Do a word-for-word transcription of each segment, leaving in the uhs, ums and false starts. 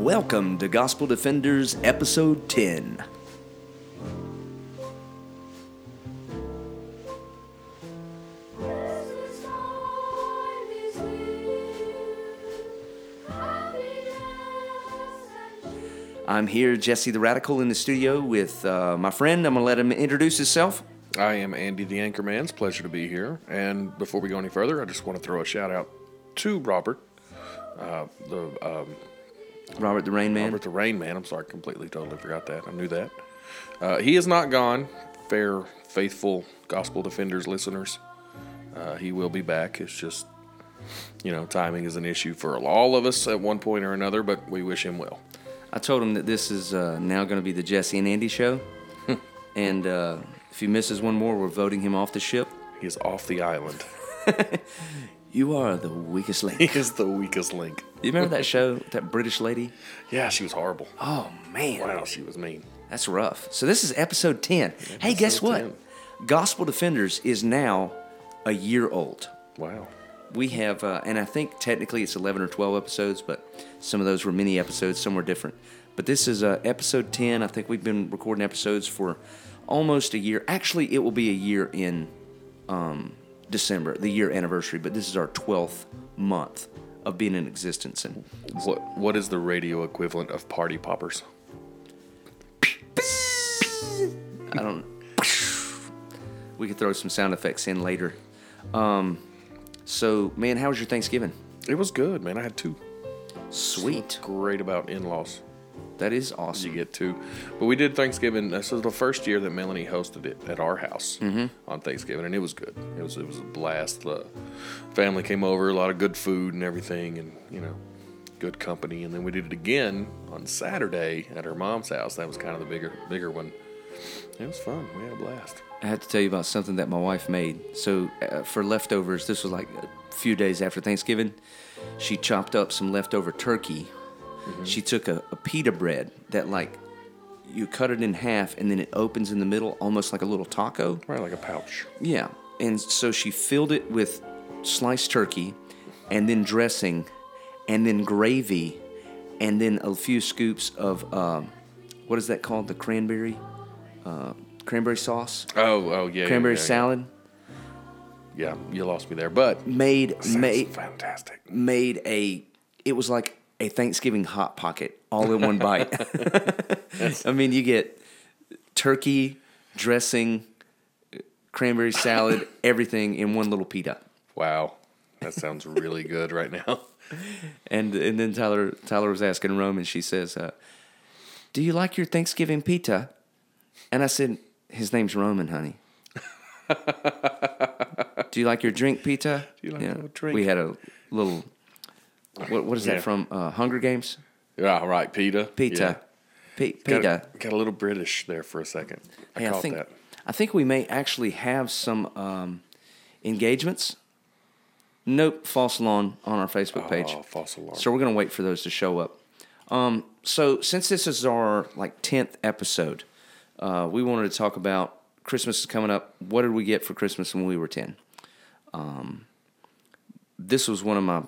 Welcome to Gospel Defenders, Episode ten. I'm here, Jesse the Radical, in the studio with uh, my friend. I'm going to let him introduce himself. I am Andy the Anchorman. It's a pleasure to be here. And before we go any further, I just want to throw a shout-out to Robert, uh, the um, Robert the Rain Man. Robert the Rain Man. I'm sorry, completely, totally forgot that. I knew that. Uh, he is not gone, fair, faithful Gospel Defenders listeners. Uh, he will be back. It's just, you know, timing is an issue for all of us at one point or another, but we wish him well. I told him that this is uh, now going to be the Jesse and Andy show, and uh, if he misses one more, we're voting him off the ship. He is off the island. You are the weakest link. He is the weakest link. You remember that show, that British lady? Yeah, she was horrible. Oh, man. Wow, she was mean. That's rough. So this is episode ten. Episode hey, guess what? ten. Gospel Defenders is now a year old. Wow. We have, uh, and I think technically it's eleven or twelve episodes, but some of those were mini episodes, some were different. But this is uh, episode ten. I think we've been recording episodes for almost a year. Actually, it will be a year in um, December, the year anniversary, but this is our twelfth month of being in existence. And what what is the radio equivalent of party poppers? I don't We could throw some sound effects in later. Um... So, man, how was your Thanksgiving? It was good, man. I had two. Sweet. So great about in-laws. That is awesome. You get two. But we did Thanksgiving. This was the first year that Melanie hosted it at our house mm-hmm. on Thanksgiving, and it was good. It was it was a blast. The family came over, a lot of good food and everything, and, you know, good company. And then we did it again on Saturday at her mom's house. That was kind of the bigger bigger one. It was fun. We had a blast. I had to tell you about something that my wife made. So uh, for leftovers, this was like a few days after Thanksgiving. She chopped up some leftover turkey. Mm-hmm. She took a, a pita bread that, like, you cut it in half and then it opens in the middle almost like a little taco. Right, like a pouch. Yeah. And so she filled it with sliced turkey and then dressing and then gravy and then a few scoops of, uh, what is that called, the cranberry? Uh, Cranberry sauce. Oh, oh yeah. Cranberry yeah, yeah, salad. Yeah. yeah, you lost me there, but made made fantastic. Made a. It was like a Thanksgiving hot pocket, all in one bite. I mean, you get turkey dressing, cranberry salad, everything in one little pita. Wow, that sounds really good right now. And and then Tyler Tyler was asking Roman. She says, uh, "Do you like your Thanksgiving pita?" And I said, "His name's Roman, honey." Do you like your drink, pita? Do you like yeah. your drink? We had a little, what, what is yeah. that from, uh, Hunger Games? Yeah, right, pita. Pita. Yeah. P- pita. Got a, got a little British there for a second. I hey, caught I think, that. I think we may actually have some um, engagements. Nope, false alarm on our Facebook page. Oh, false alarm. So we're going to wait for those to show up. Um, so since this is our, like, tenth episode, Uh, we wanted to talk about Christmas is coming up. What did we get for Christmas when we were ten? Um, this was one of my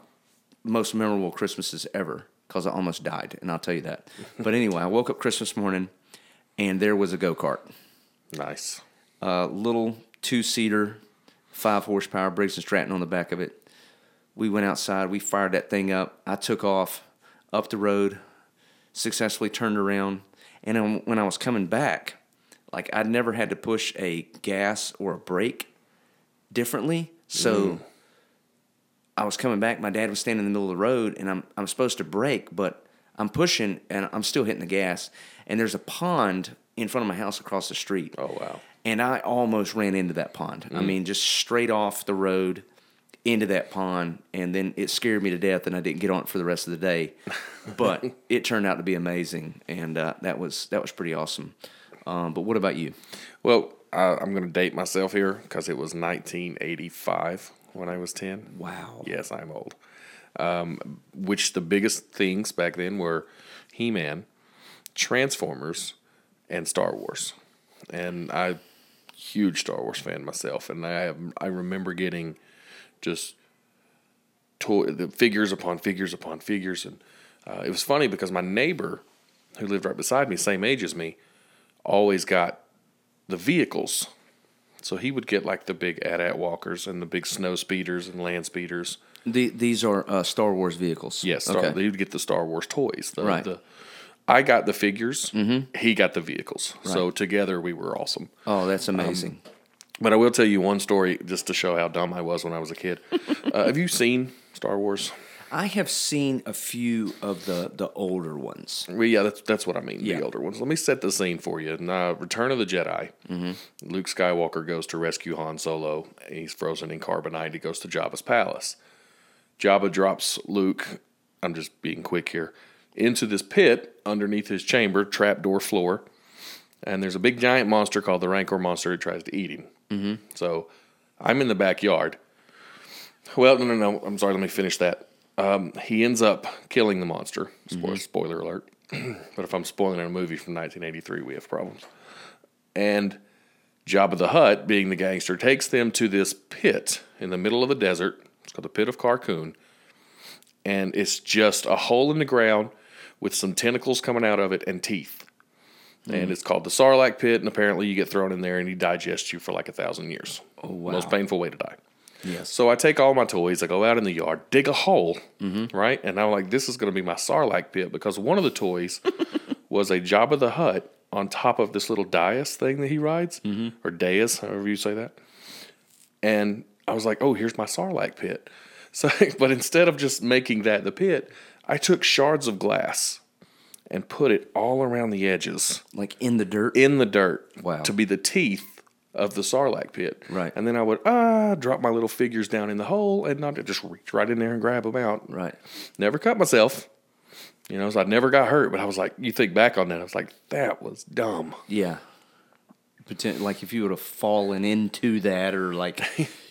most memorable Christmases ever because I almost died, and I'll tell you that. But anyway, I woke up Christmas morning, and there was a go-kart. Nice. Uh, little two-seater, five-horsepower Briggs and Stratton on the back of it. We went outside. We fired that thing up. I took off up the road, successfully turned around, and when I was coming back, like, I'd never had to push a gas or a brake differently. So mm. I was coming back. My dad was standing in the middle of the road, and I'm I'm supposed to brake, but I'm pushing, and I'm still hitting the gas. And there's a pond in front of my house across the street. Oh, wow. And I almost ran into that pond. Mm. I mean, just straight off the road into that pond, and then it scared me to death, and I didn't get on it for the rest of the day. But it turned out to be amazing, and uh, that was that was pretty awesome. Um, but what about you? Well, I, I'm going to date myself here because it was nineteen eighty-five when I was ten. Wow. Yes, I'm old. Um, which the biggest things back then were He-Man, Transformers, and Star Wars. And I'm a huge Star Wars fan myself, and I have, I remember getting just toy, the figures upon figures upon figures, and Uh, it was funny because my neighbor, who lived right beside me, same age as me, always got the vehicles. So he would get like the big AT-AT walkers and the big snow speeders and land speeders. The, these are uh, Star Wars vehicles. Yes, Star, okay. He would get the Star Wars toys. The, right. The, I got the figures. Mm-hmm. He got the vehicles. Right. So together we were awesome. Oh, that's amazing. Um, but I will tell you one story just to show how dumb I was when I was a kid. uh, have you seen Star Wars? I have seen a few of the, the older ones. Well, yeah, that's that's what I mean, yeah. The older ones. Let me set the scene for you. Now, Return of the Jedi, mm-hmm. Luke Skywalker goes to rescue Han Solo. He's frozen in carbonite. He goes to Jabba's palace. Jabba drops Luke, I'm just being quick here, into this pit underneath his chamber, trapdoor floor, and there's a big giant monster called the Rancor Monster who tries to eat him. Mm-hmm. So I'm in the backyard. Well, no, no, no, I'm sorry, let me finish that. Um, he ends up killing the monster. Spoiler, mm-hmm. spoiler alert. But if I'm spoiling a movie from nineteen eighty-three, we have problems. And Jabba the Hutt, being the gangster, takes them to this pit in the middle of the desert. It's called the Pit of Carcoon. And it's just a hole in the ground with some tentacles coming out of it and teeth. Mm-hmm. And it's called the Sarlacc Pit, and apparently you get thrown in there and he digests you for like a thousand years. Oh, wow. Most painful way to die. Yes. So I take all my toys, I go out in the yard, dig a hole, mm-hmm. right? And I'm like, this is going to be my Sarlacc pit, because one of the toys was a Jabba the Hutt on top of this little dais thing that he rides, mm-hmm. or dais, however you say that. And I was like, oh, here's my Sarlacc pit. So, but instead of just making that the pit, I took shards of glass and put it all around the edges. Like in the dirt? In the dirt. Wow. To be the teeth of the Sarlacc pit. Right. And then I would, ah, drop my little figures down in the hole and not just reach right in there and grab them out. Right. Never cut myself. You know, so I never got hurt, but I was like, you think back on that, I was like, that was dumb. Yeah. Pretend, like if you would have fallen into that or like,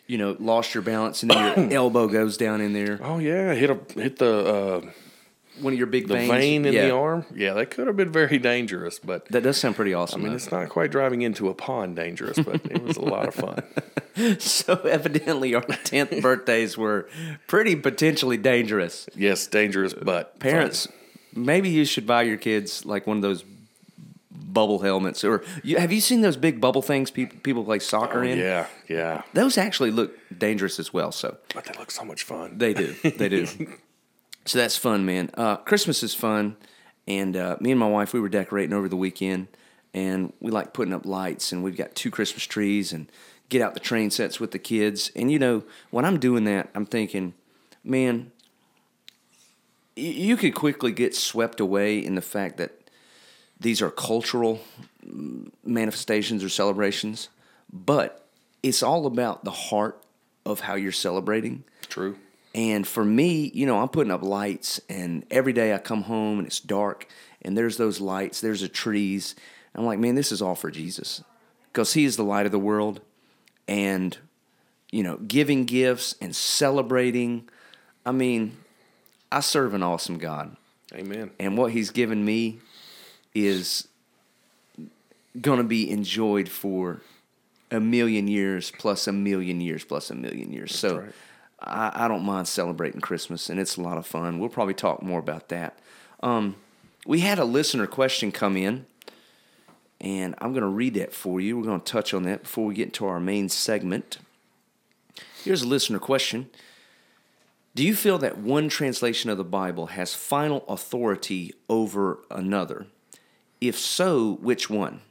you know, lost your balance and then your elbow goes down in there. Oh, yeah. Hit a, hit the... Uh, One of your big the veins. vein in yeah. the arm? Yeah, that could have been very dangerous, but... That does sound pretty awesome. I mean, though. It's not quite driving into a pond dangerous, but it was a lot of fun. So evidently our tenth birthdays were pretty potentially dangerous. Yes, dangerous, but... Parents, fun. Maybe you should buy your kids like one of those bubble helmets. Or you, have you seen those big bubble things pe- people play soccer oh, in? Yeah, yeah. Those actually look dangerous as well, so... But they look so much fun. They do, they do. So that's fun, man. Uh, Christmas is fun, and uh, me and my wife, we were decorating over the weekend, and we like putting up lights, and we've got two Christmas trees, and get out the train sets with the kids. And, you know, when I'm doing that, I'm thinking, man, y- you could quickly get swept away in the fact that these are cultural manifestations or celebrations, but it's all about the heart of how you're celebrating. True. And for me, you know, I'm putting up lights, and every day I come home, and it's dark, and there's those lights, there's the trees. I'm like, man, this is all for Jesus, because he is the light of the world, and, you know, giving gifts and celebrating. I mean, I serve an awesome God. Amen. And what he's given me is going to be enjoyed for a million years, plus a million years, plus a million years. That's so. Right. I, I don't mind celebrating Christmas, and it's a lot of fun. We'll probably talk more about that. Um, we had a listener question come in, and I'm going to read that for you. We're going to touch on that before we get into our main segment. Here's a listener question. Do you feel that one translation of the Bible has final authority over another? If so, which one?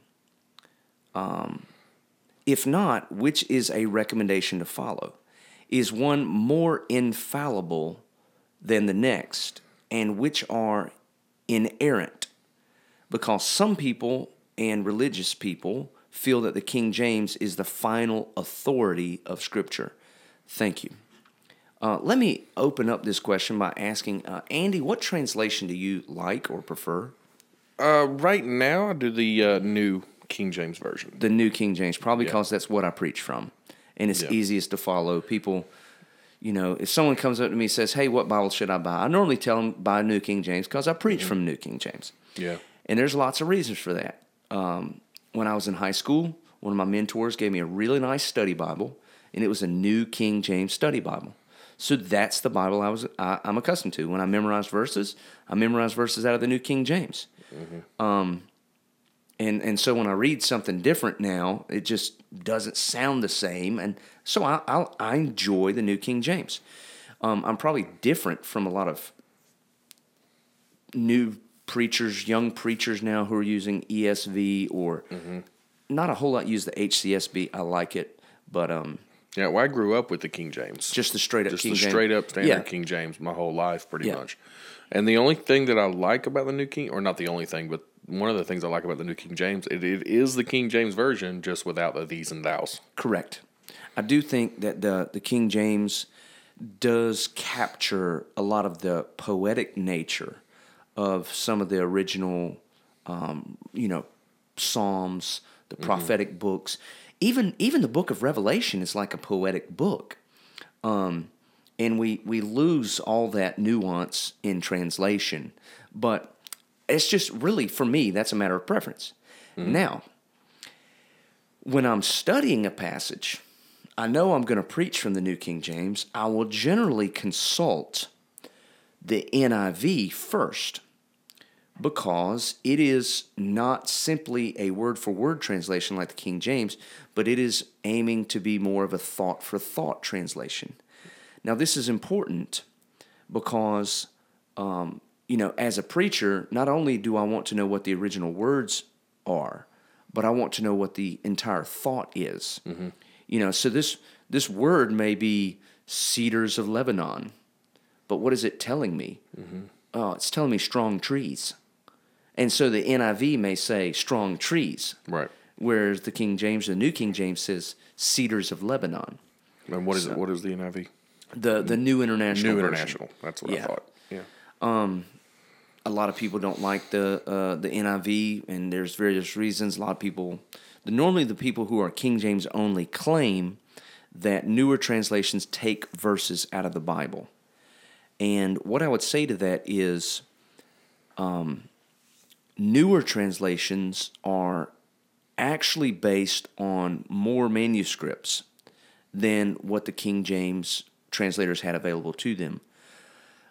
Um, if not, which is a recommendation to follow? Is one more infallible than the next, and which are inerrant? Because some people and religious people feel that the King James is the final authority of Scripture. Thank you. Uh, let me open up this question by asking, uh, Andy, what translation do you like or prefer? Uh, right now, I do the uh, New King James Version. The New King James, probably yeah. because that's what I preach from. And it's yeah. easiest to follow. People, you know, if someone comes up to me and says, hey, what Bible should I buy? I normally tell them, buy New King James, because I preach mm-hmm. from New King James. Yeah. And there's lots of reasons for that. Um, when I was in high school, one of my mentors gave me a really nice study Bible, and it was a New King James study Bible. So that's the Bible I was, I, I'm accustomed to. When I memorize verses, I memorize verses out of the New King James. Mm-hmm. Um, and and so when I read something different now, it just doesn't sound the same. And so I I'll, I enjoy the New King James. Um, I'm probably different from a lot of new preachers, young preachers now who are using E S V or mm-hmm. not a whole lot use the H C S B. I like it, but um, yeah, well, I grew up with the King James, just the straight up, just King the James. straight up standard yeah. King James my whole life, pretty yeah. much. And the only thing that I like about the New King, or not the only thing, but one of the things I like about the New King James, it, it is the King James Version, just without the these and thous. Correct. I do think that the the King James does capture a lot of the poetic nature of some of the original, um, you know, Psalms, the prophetic mm-hmm. books. Even even the book of Revelation is like a poetic book. Um, and we, we lose all that nuance in translation. But it's just really, for me, that's a matter of preference. Mm-hmm. Now, when I'm studying a passage, I know I'm going to preach from the New King James. I will generally consult the N I V first, because it is not simply a word-for-word translation like the King James, but it is aiming to be more of a thought-for-thought translation. Now, this is important because, um, you know, as a preacher, not only do I want to know what the original words are, but I want to know what the entire thought is. Mm-hmm. You know, so this this word may be cedars of Lebanon, but what is it telling me? Mm-hmm. Oh, it's telling me strong trees. And so the N I V may say strong trees. Right. Whereas the King James, the New King James says cedars of Lebanon. And what is so, it? What is the N I V? The the New International New International. Version. That's what yeah. I thought. Yeah. Um, a lot of people don't like the uh, the N I V, and there's various reasons. A lot of people, the, normally the people who are King James only claim that newer translations take verses out of the Bible. And what I would say to that is um, newer translations are actually based on more manuscripts than what the King James translators had available to them.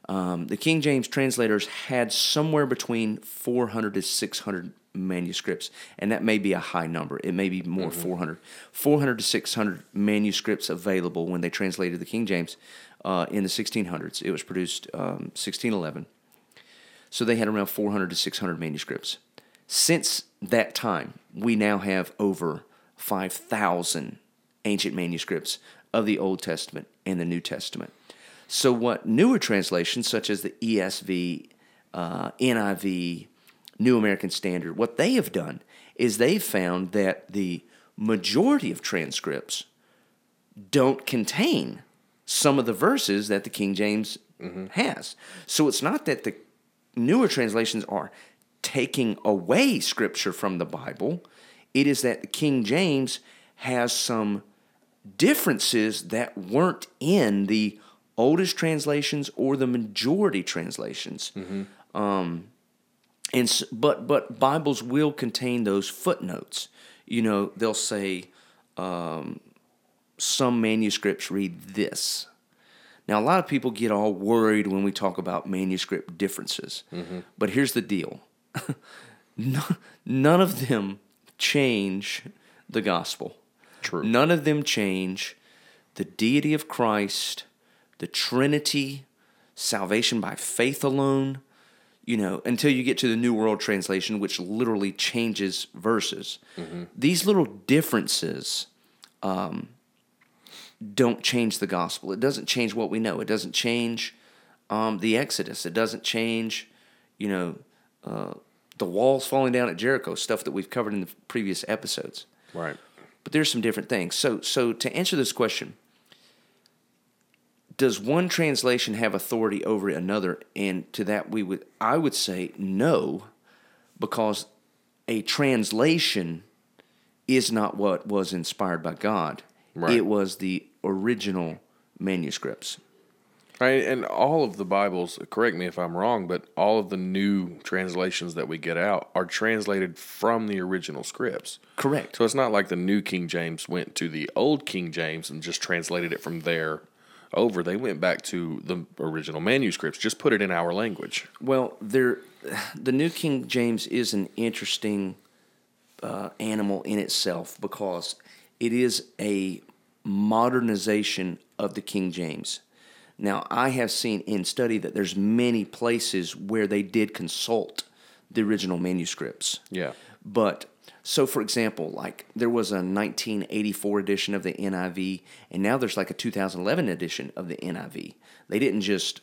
Um, the King James translators had somewhere between four hundred to six hundred manuscripts, and that may be a high number. It may be more mm-hmm. four hundred. four hundred to six hundred manuscripts available when they translated the King James. Uh, in the sixteen hundreds. It was produced um, sixteen eleven. So they had around four hundred to six hundred manuscripts. Since that time, we now have over five thousand ancient manuscripts of the Old Testament and the New Testament. So what newer translations, such as the E S V, uh, N I V, New American Standard, what they have done is they've found that the majority of transcripts don't contain some of the verses that the King James mm-hmm. has. So it's not that the newer translations are taking away Scripture from the Bible. It is that the King James has some differences that weren't in the oldest translations or the majority translations. Mm-hmm. Um, and but but Bibles will contain those footnotes. You know, they'll say... Um, some manuscripts read this. Now, a lot of people get all worried when we talk about manuscript differences. Mm-hmm. But here's the deal. None of them change the gospel. True. None of them change the deity of Christ, the Trinity, salvation by faith alone, you know, until you get to the New World Translation, which literally changes verses. Mm-hmm. These little differences... Um, don't change the gospel. It doesn't change what we know. It doesn't change um, the Exodus. It doesn't change, you know, uh, the walls falling down at Jericho, stuff that we've covered in the previous episodes. Right. But there's some different things. So, so to answer this question, does one translation have authority over another? And to that, we would I would say no, because a translation is not what was inspired by God. Right. It was the original manuscripts. Right, and all of the Bibles, correct me if I'm wrong, but all of the new translations that we get out are translated from the original scripts. Correct. So it's not like the New King James went to the Old King James and just translated it from there over, they went back to the original manuscripts. Just put it in our language. Well, there, the New King James is an interesting uh, animal in itself because it is a modernization of the King James. Now, I have seen in study that there's many places where they did consult the original manuscripts. Yeah. But, so for example, like there was a nineteen eighty-four edition of the N I V, and now there's like a two thousand eleven edition of the N I V. They didn't just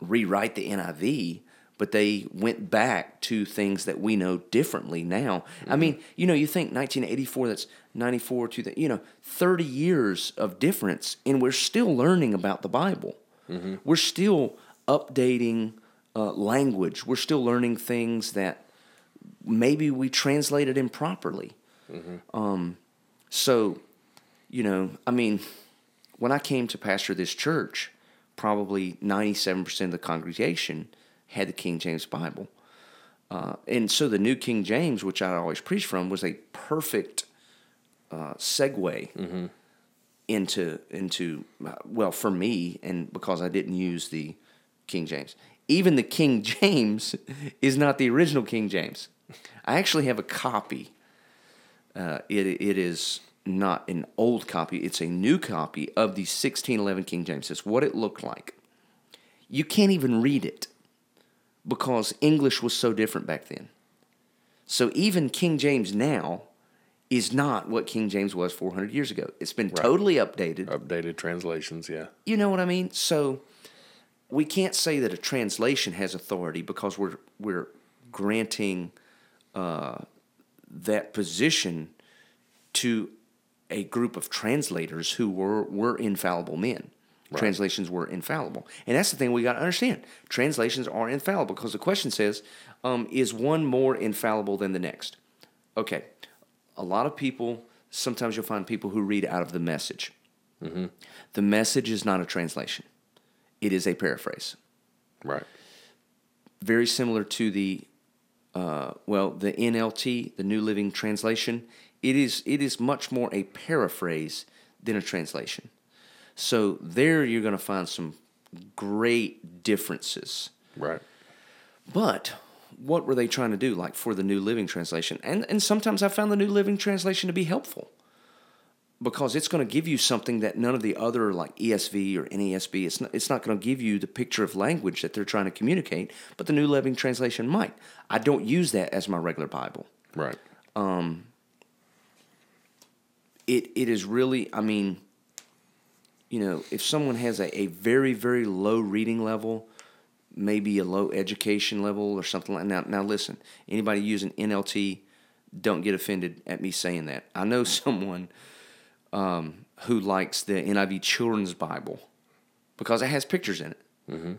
rewrite the N I V, but they went back to things that we know differently now. Mm-hmm. I mean, you know, you think nineteen eighty-four, that's ninety-four to the, you know, thirty years of difference, and we're still learning about the Bible. Mm-hmm. We're still updating uh, language. We're still learning things that maybe we translated improperly. Mm-hmm. Um, so, you know, I mean, when I came to pastor this church, probably ninety-seven percent of the congregation had the King James Bible. Uh, and so the New King James, which I always preached from, was a perfect uh, segue mm-hmm. into, into uh, well, for me, and because I didn't use the King James. Even the King James is not the original King James. I actually have a copy. Uh, it It is not an old copy. It's a new copy of the sixteen eleven King James. It's what it looked like. You can't even read it, because English was so different back then. So even King James now is not what King James was four hundred years ago. It's been right. totally updated. Updated translations, yeah. You know what I mean? So we can't say that a translation has authority because we're we're granting uh, that position to a group of translators who were, were infallible men. Right. Translations were infallible. And that's the thing we got to understand. Translations are infallible because the question says, um, is one more infallible than the next? Okay. A lot of people, sometimes you'll find people who read out of The Message. Mm-hmm. The Message is not a translation. It is a paraphrase. Right. Very similar to the, uh, well, the N L T, the New Living Translation. It is, it is much more a paraphrase than a translation. So there you're going to find some great differences. Right. But what were they trying to do, like for the New Living Translation? And and sometimes I found the New Living Translation to be helpful because it's going to give you something that none of the other, like E S V or N A S B, it's not, it's not going to give you the picture of language that they're trying to communicate, but the New Living Translation might. I don't use that as my regular Bible. Right. Um. It It is really, I mean... You know, if someone has a, a very, very low reading level, maybe a low education level or something like that. Now, now listen, anybody using N L T, don't get offended at me saying that. I know someone um, who likes the N I V Children's Bible because it has pictures in it. Mm-hmm.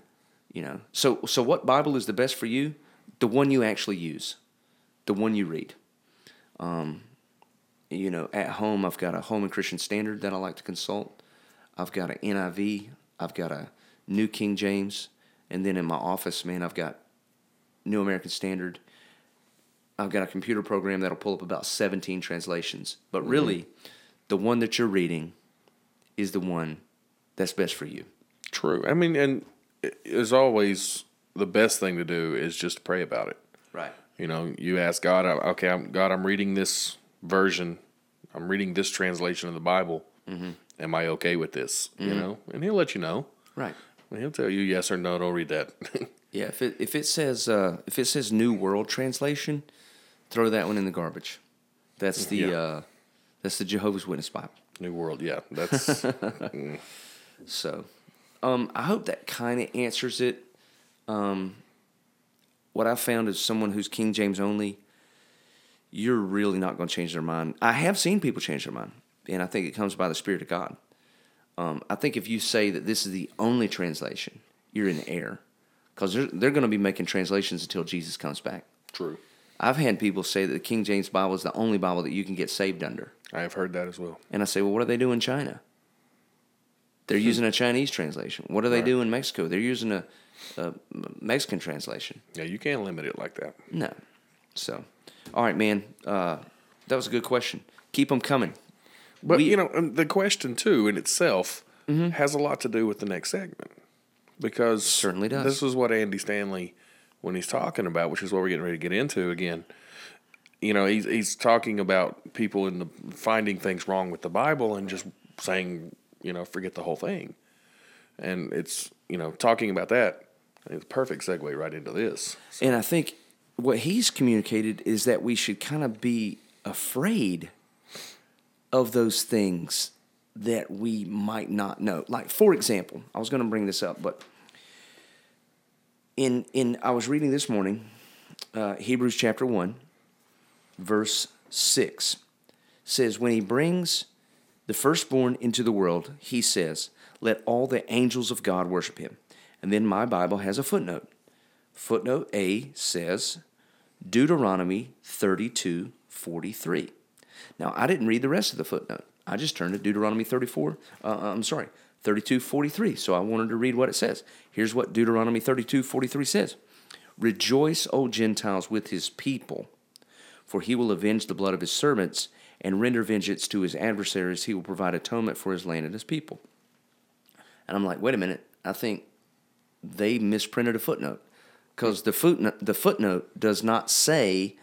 You know, so so what Bible is the best for you? The one you actually use, the one you read. Um, you know, at home, I've got a Home and Christian Standard that I like to consult. I've got an N I V, I've got a New King James, and then in my office, man, I've got New American Standard. I've got a computer program that'll pull up about seventeen translations. But really, mm-hmm. the one that you're reading is the one that's best for you. True. I mean, and as always, the best thing to do is just pray about it. Right. You know, you ask God, okay, I'm, God, I'm reading this version, I'm reading this translation of the Bible. Mm-hmm. Am I okay with this? Mm-hmm. You know, and he'll let you know, right? And he'll tell you yes or no. Don't read that. yeah, if it if it says uh, if it says New World Translation, throw that one in the garbage. That's the yeah. uh, that's the Jehovah's Witness Bible. New World, yeah. That's mm. so. Um, I hope that kind of answers it. Um, what I found is someone who's King James only, you're really not going to change their mind. I have seen people change their mind. And I think it comes by the Spirit of God. Um, I think if you say that this is the only translation, you're in the air. Because they're, they're going to be making translations until Jesus comes back. True. I've had people say that the King James Bible is the only Bible that you can get saved under. I have heard that as well. And I say, well, what do they do in China? They're using a Chinese translation. What do they right. do in Mexico? They're using a, a Mexican translation. Yeah, you can't limit it like that. No. So, all right, man. Uh, that was a good question. Keep them coming. But, we, you know, the question, too, in itself, mm-hmm. has a lot to do with the next segment. Because it certainly does. This is what Andy Stanley, when he's talking about, which is what we're getting ready to get into again, you know, he's, he's talking about people in the finding things wrong with the Bible and just saying, you know, forget the whole thing. And it's, you know, talking about that, it's a perfect segue right into this. So. And I think what he's communicated is that we should kind of be afraid of those things that we might not know. Like, for example, I was going to bring this up, but in in I was reading this morning, uh, Hebrews chapter one, verse six, says, when he brings the firstborn into the world, he says, let all the angels of God worship him. And then my Bible has a footnote. Footnote A says, Deuteronomy thirty-two forty-three. Now, I didn't read the rest of the footnote. I just turned to Deuteronomy thirty-four. Uh, I'm sorry, thirty-two forty-three. So I wanted to read what it says. Here's what Deuteronomy thirty-two forty-three says. Rejoice, O Gentiles, with his people, for he will avenge the blood of his servants and render vengeance to his adversaries. He will provide atonement for his land and his people. And I'm like, wait a minute. I think they misprinted a footnote, because the footnote the footnote does not say,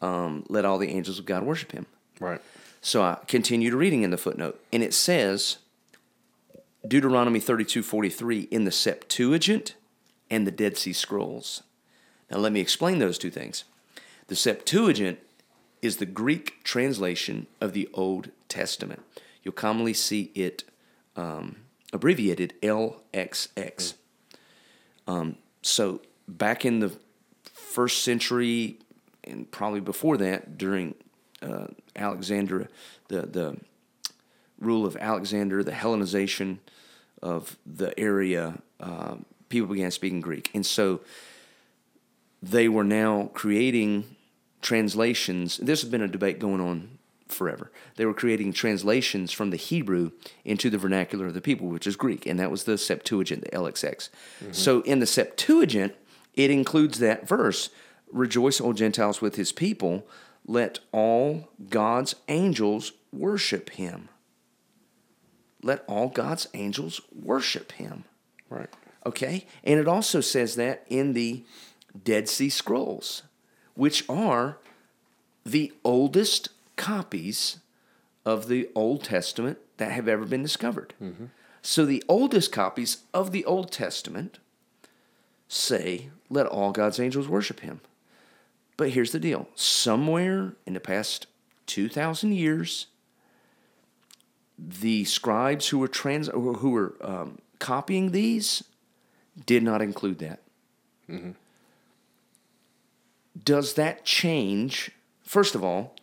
um, let all the angels of God worship him. Right. So I continued reading in the footnote, and it says Deuteronomy thirty-two forty-three in the Septuagint and the Dead Sea Scrolls. Now let me explain those two things. The Septuagint is the Greek translation of the Old Testament. You'll commonly see it um, abbreviated L X X. Um, so back in the first century, and probably before that, during Uh, Alexander, the the rule of Alexander, the Hellenization of the area, uh, people began speaking Greek. And so they were now creating translations. This has been a debate going on forever. They were creating translations from the Hebrew into the vernacular of the people, which is Greek. And that was the Septuagint, the L X X. Mm-hmm. So in the Septuagint, it includes that verse, rejoice, O Gentiles, with his people, let all God's angels worship him. Let all God's angels worship him. Right. Okay? And it also says that in the Dead Sea Scrolls, which are the oldest copies of the Old Testament that have ever been discovered. Mm-hmm. So the oldest copies of the Old Testament say, let all God's angels worship him. But here's the deal. Somewhere in the past two thousand years, the scribes who were trans who were um, copying these did not include that. Mm-hmm. Does that change? First of all,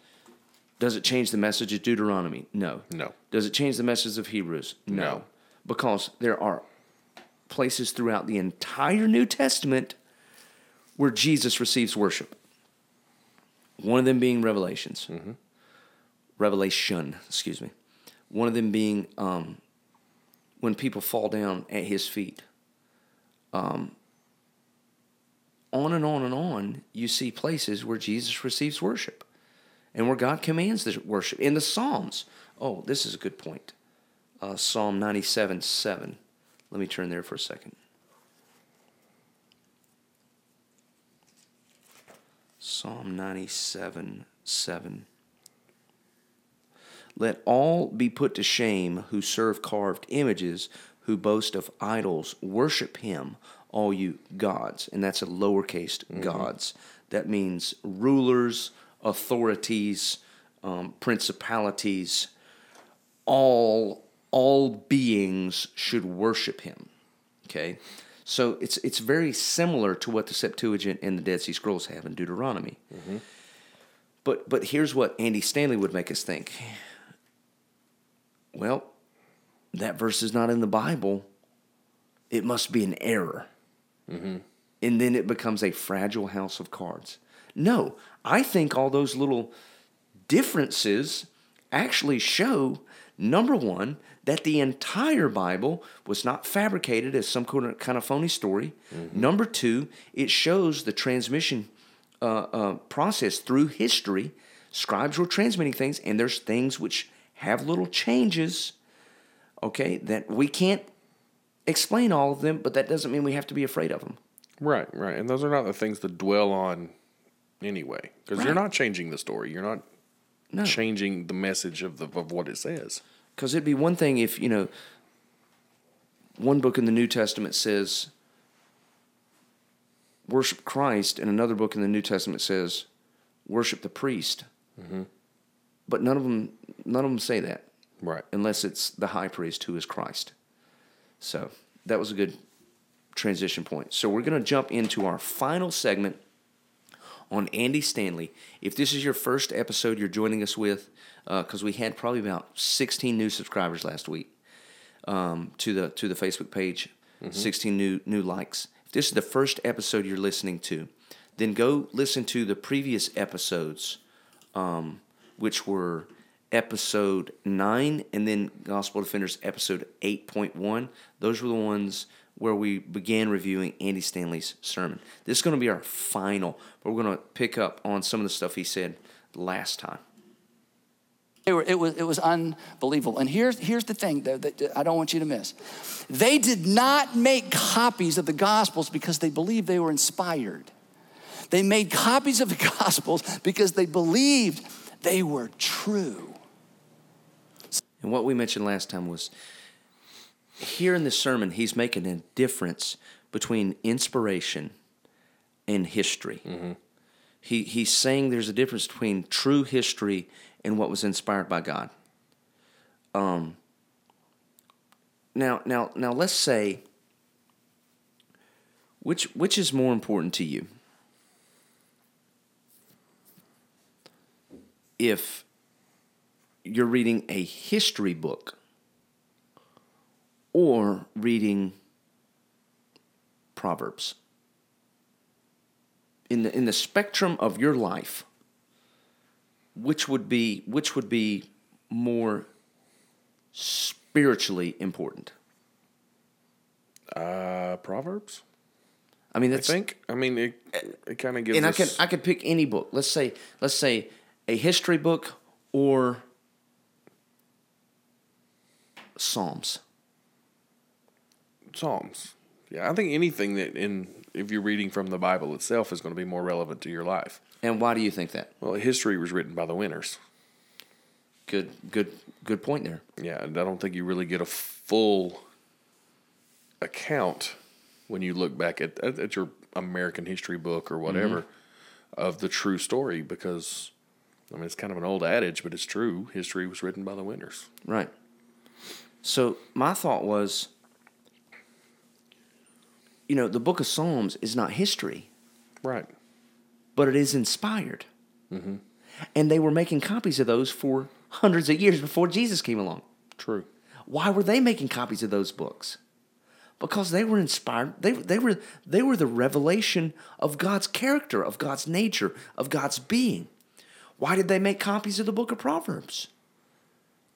does it change the message of Deuteronomy? No. No. Does it change the message of Hebrews? No. No. Because there are places throughout the entire New Testament where Jesus receives worship. One of them being Revelations. Mm-hmm. Revelation, excuse me. One of them being um, when people fall down at his feet. Um, on and on and on, you see places where Jesus receives worship and where God commands the worship. In the Psalms, oh, this is a good point. Uh, Psalm ninety-seven seven. Let me turn there for a second. Psalm ninety-seven seven. Let all be put to shame who serve carved images, who boast of idols. Worship him, all you gods. And that's a lowercase mm-hmm. gods. That means rulers, authorities, um, principalities. All, all beings should worship him. Okay? So it's it's very similar to what the Septuagint and the Dead Sea Scrolls have in Deuteronomy. Mm-hmm. But but here's what Andy Stanley would make us think. Well, that verse is not in the Bible. It must be an error. Mm-hmm. And then it becomes a fragile house of cards. No, I think all those little differences actually show, number one, that the entire Bible was not fabricated as some kind of phony story. Mm-hmm. Number two, it shows the transmission uh, uh, process through history. Scribes were transmitting things, and there's things which have little changes. okay, that we can't explain all of them, but that doesn't mean we have to be afraid of them. Right, right. And those are not the things to dwell on anyway, because right. you're not changing the story. You're not no. changing the message of the of what it says. Because it'd be one thing if, you know, one book in the New Testament says, worship Christ, and another book in the New Testament says, worship the priest. Mm-hmm. But none of them, none of them say that. Right. Unless it's the high priest who is Christ. So that was a good transition point. So we're going to jump into our final segment on Andy Stanley. If this is your first episode you're joining us with, because uh, we had probably about sixteen new subscribers last week um, to the to the Facebook page, mm-hmm. sixteen new new likes. If this is the first episode you're listening to, then go listen to the previous episodes, um, which were episode nine and then Gospel Defenders episode eight point one. Those were the ones where we began reviewing Andy Stanley's sermon. This is going to be our final, but we're going to pick up on some of the stuff he said last time. It, were, it was it was unbelievable. And here's here's the thing that, that I don't want you to miss. They did not make copies of the Gospels because they believed they were inspired. They made copies of the Gospels because they believed they were true. And what we mentioned last time was, here in this sermon, he's making a difference between inspiration and history. Mm-hmm. He he's saying there's a difference between true history and what was inspired by God. Um. Now, now, now, let's say which which is more important to you? If you're reading a history book or reading Proverbs. In the in the spectrum of your life, which would be which would be more spiritually important? Uh, Proverbs. I mean, that's, I think. I mean, it it kind of gives. And us... I can I could pick any book. Let's say let's say a history book or Psalms. Psalms. Yeah, I think anything that in if you're reading from the Bible itself is going to be more relevant to your life. And why do you think that? Well, history was written by the winners. Good, good, good point there. Yeah, and I don't think you really get a full account when you look back at at your American history book or whatever mm-hmm. of the true story, because I mean it's kind of an old adage, but it's true. History was written by the winners. Right. So my thought was, you know, the book of Psalms is not history. Right. But it is inspired. Mm-hmm. And they were making copies of those for hundreds of years before Jesus came along. True. Why were they making copies of those books? Because they were inspired. They, they were they were the revelation of God's character, of God's nature, of God's being. Why did they make copies of the book of Proverbs?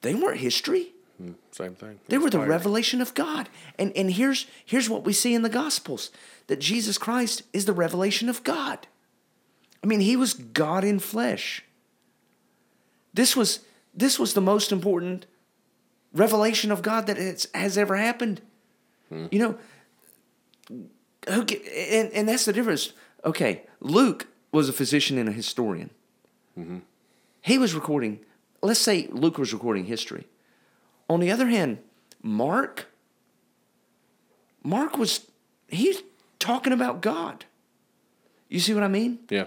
They weren't history. Same thing. They were the revelation of God. And and here's here's what we see in the Gospels, that Jesus Christ is the revelation of God. I mean, he was God in flesh. This was this was the most important revelation of God that it's, has ever happened. Hmm. You know, who and, and that's the difference. Okay, Luke was a physician and a historian. Mm-hmm. He was recording, let's say Luke was recording history. On the other hand, Mark, Mark was, he's talking about God. You see what I mean? Yeah.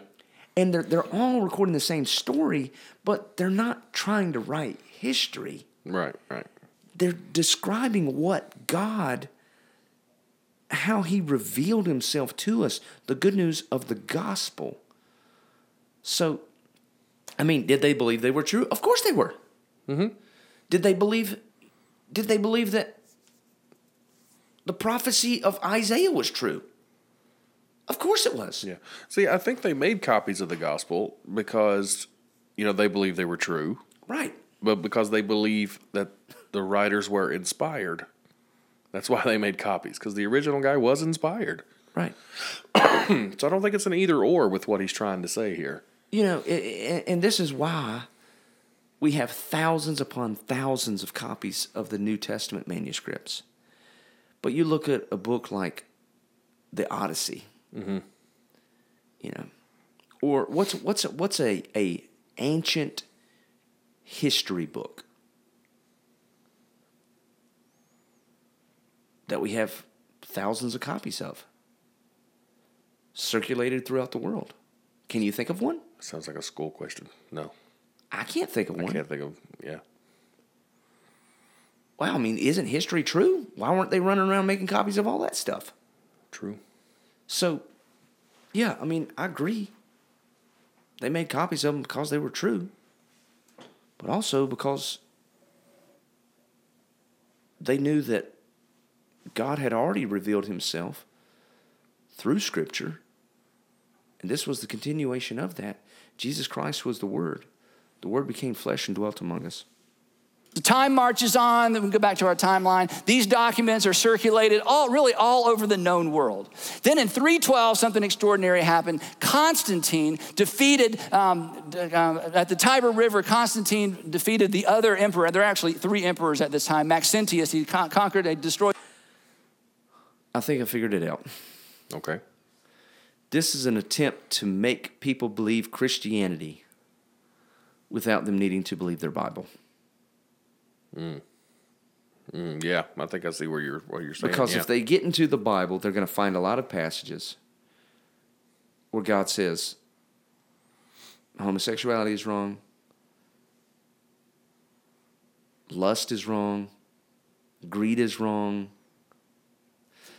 And they're, they're all recording the same story, but they're not trying to write history. Right, right. They're describing what God, how he revealed himself to us, the good news of the gospel. So, I mean, did they believe they were true? Of course they were. Mm-hmm. Did they believe... Did they believe that the prophecy of Isaiah was true? Of course it was. Yeah. See, I think they made copies of the gospel because, you know, they believed they were true. Right. But because they believe that the writers were inspired. That's why they made copies, because the original guy was inspired. Right. So I don't think it's an either or with what he's trying to say here. You know, and this is why we have thousands upon thousands of copies of the New Testament manuscripts. But you look at a book like the Odyssey, mm-hmm. you know, or what's what's what's a, a ancient history book that we have thousands of copies of circulated throughout the world? Can you think of one? Sounds like a school question. No. I can't think of one. I can't think of, yeah. Wow, I mean, isn't history true? Why weren't they running around making copies of all that stuff? True. So, yeah, I mean, I agree. They made copies of them because they were true, but also because they knew that God had already revealed himself through Scripture, and this was the continuation of that. Jesus Christ was the Word. The Word became flesh and dwelt among us. The time marches on. Then we go back to our timeline. These documents are circulated all, really all over the known world. Then in three twelve, something extraordinary happened. Constantine defeated, um, uh, at the Tiber River, Constantine defeated the other emperor. There are actually three emperors at this time. Maxentius, he con- conquered and destroyed. I think I figured it out. Okay. This is an attempt to make people believe Christianity without them needing to believe their Bible. Mm. Mm, yeah, I think I see where you're what you're saying. Because yeah. if they get into the Bible, they're going to find a lot of passages where God says homosexuality is wrong, lust is wrong, greed is wrong.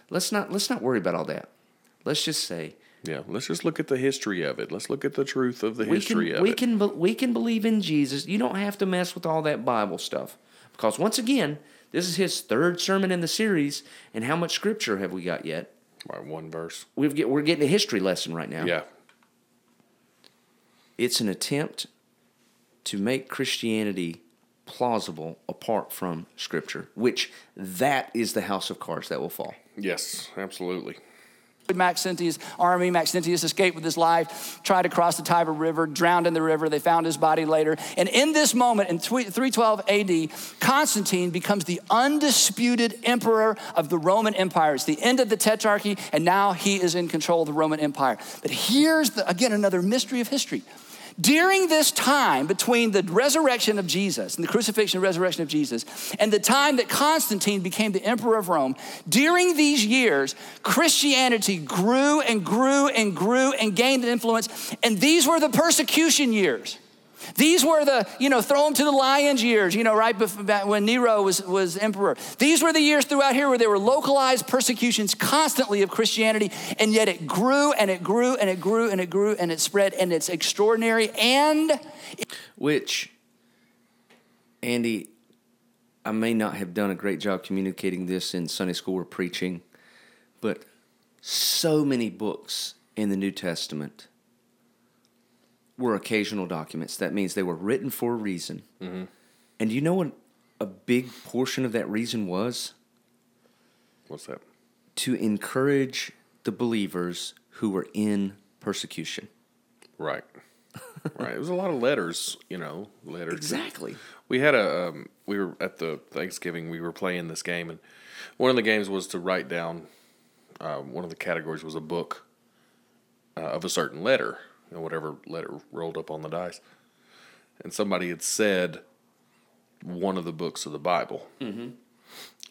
Let's not let's not worry about all that. Let's just say. Yeah, let's just look at the history of it. Let's look at the truth of the we history can, of we it. Can be, we can believe in Jesus. You don't have to mess with all that Bible stuff. Because once again, this is his third sermon in the series, and how much Scripture have we got yet? Right, one verse. We've get, we're getting a history lesson right now. Yeah. It's an attempt to make Christianity plausible apart from Scripture, which that is the house of cards that will fall. Yes, absolutely. Maxentius' army. Maxentius escaped with his life, tried to cross the Tiber River, drowned in the river. They found his body later. And in this moment, in three twelve A D, Constantine becomes the undisputed emperor of the Roman Empire. It's the end of the Tetrarchy, and now he is in control of the Roman Empire. But here's, the, again, another mystery of history. During this time between the resurrection of Jesus and the crucifixion and resurrection of Jesus and the time that Constantine became the emperor of Rome, during these years, Christianity grew and grew and grew and gained influence. And these were the persecution years. These were the, you know, throw them to the lions years, you know, right before, when Nero was, was emperor. These were the years throughout here where there were localized persecutions constantly of Christianity, and yet it grew and it grew and it grew and it grew and it spread, and it's extraordinary. And it- Which, Andy, I may not have done a great job communicating this in Sunday school or preaching, but so many books in the New Testament were occasional documents. That means they were written for a reason. Mm-hmm. And you know what a big portion of that reason was? What's that? To encourage the believers who were in persecution. Right. Right. It was a lot of letters, you know, letters. Exactly. We had a, um, we were at the Thanksgiving, we were playing this game, and one of the games was to write down, uh, one of the categories was a book uh, of a certain letter. Or whatever letter rolled up on the dice. And somebody had said one of the books of the Bible. Mm-hmm.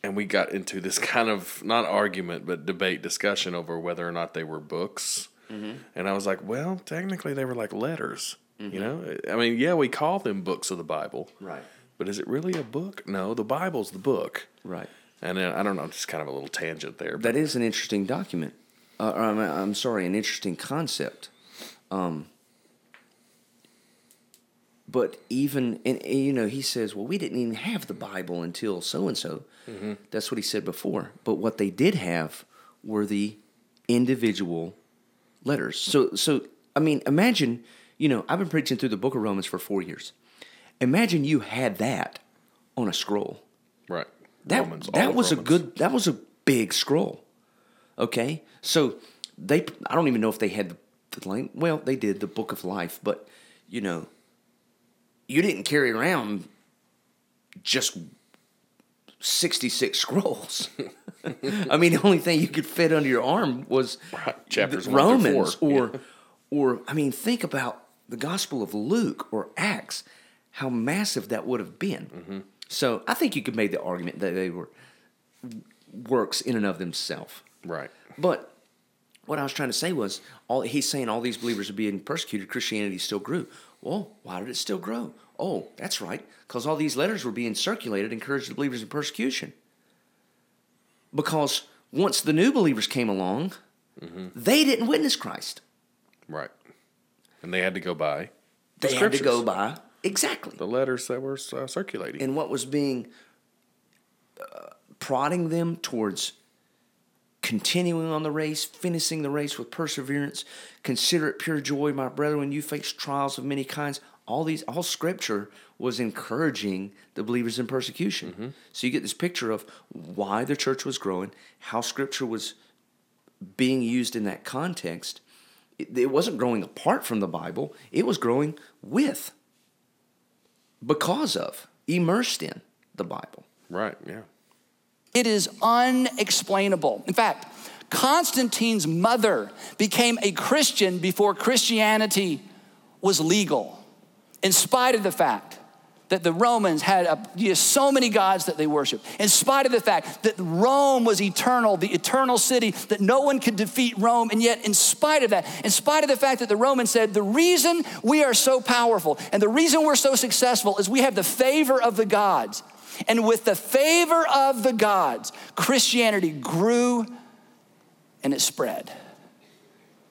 And we got into this kind of, not argument, but debate, discussion over whether or not they were books. Mm-hmm. And I was like, well, technically they were like letters. Mm-hmm. You know, I mean, yeah, we call them books of the Bible. Right. But is it really a book? No, the Bible's the book. Right. And then, I don't know, just kind of a little tangent there. That is an interesting document. Uh, I'm, I'm sorry, an interesting concept. Um, but even, and, and you know, he says, well, we didn't even have the Bible until so-and-so. Mm-hmm. That's what he said before. But what they did have were the individual letters. So, so I mean, imagine, you know, I've been preaching through the book of Romans for four years. Imagine you had that on a scroll. Right. That, Romans, that was Romans. a good, that was a big scroll. Okay. So they, I don't even know if they had the, well, they did the book of life, but, you know, you didn't carry around just sixty-six scrolls. I mean, the only thing you could fit under your arm was right. Chapters Romans one through four. or, or I mean, think about the Gospel of Luke or Acts, how massive that would have been. Mm-hmm. So I think you could make the argument that they were works in and of themselves. Right. But what I was trying to say was, all he's saying all these believers are being persecuted, Christianity still grew. Well, why did it still grow? Oh, that's right, because all these letters were being circulated, encouraged the believers in persecution. Because once the new believers came along, mm-hmm. they didn't witness Christ. Right. And they had to go by the They scriptures. had to go by, exactly. The letters that were uh, circulating. And what was being uh, prodding them towards continuing on the race, finishing the race with perseverance, consider it pure joy, my brethren, you face trials of many kinds. All these, all Scripture was encouraging the believers in persecution. Mm-hmm. So you get this picture of why the church was growing, how Scripture was being used in that context. It, it wasn't growing apart from the Bible. It was growing with, because of, immersed in the Bible. Right, yeah. It is unexplainable. In fact, Constantine's mother became a Christian before Christianity was legal, in spite of the fact that the Romans had a, you know, so many gods that they worshiped, in spite of the fact that Rome was eternal, the eternal city, that no one could defeat Rome, and yet in spite of that, in spite of the fact that the Romans said, the reason we are so powerful and the reason we're so successful is we have the favor of the gods. And with the favor of the gods, Christianity grew and it spread.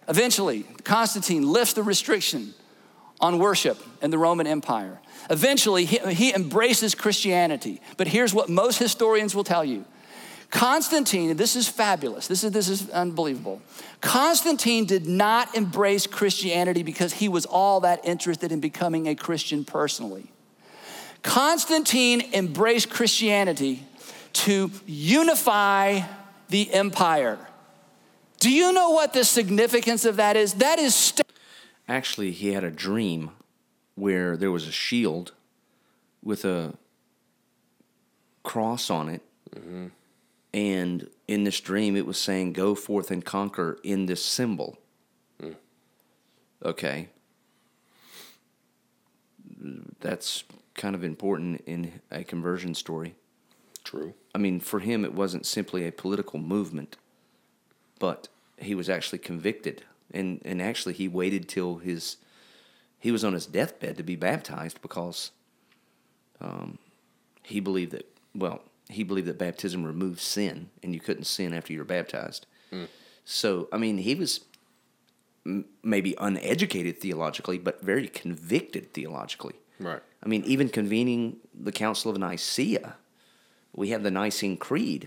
Eventually, Constantine lifts the restriction on worship in the Roman Empire. Eventually, he, he embraces Christianity. But here's what most historians will tell you. Constantine, this is fabulous. This is, this is unbelievable. Constantine did not embrace Christianity because he was all that interested in becoming a Christian personally. Constantine embraced Christianity to unify the empire. Do you know what the significance of that is? That is... St- Actually, he had a dream where there was a shield with a cross on it. Mm-hmm. And in this dream, it was saying, go forth and conquer in this symbol. Mm. Okay. That's kind of important in a conversion story. True. I mean, for him, it wasn't simply a political movement, but he was actually convicted. And and actually, he waited till his he was on his deathbed to be baptized because um, he believed that well he believed that baptism removed sin, and you couldn't sin after you were baptized. Mm. So I mean, he was m- maybe uneducated theologically, but very convicted theologically. Right. I mean, even convening the Council of Nicaea, we have the Nicene Creed,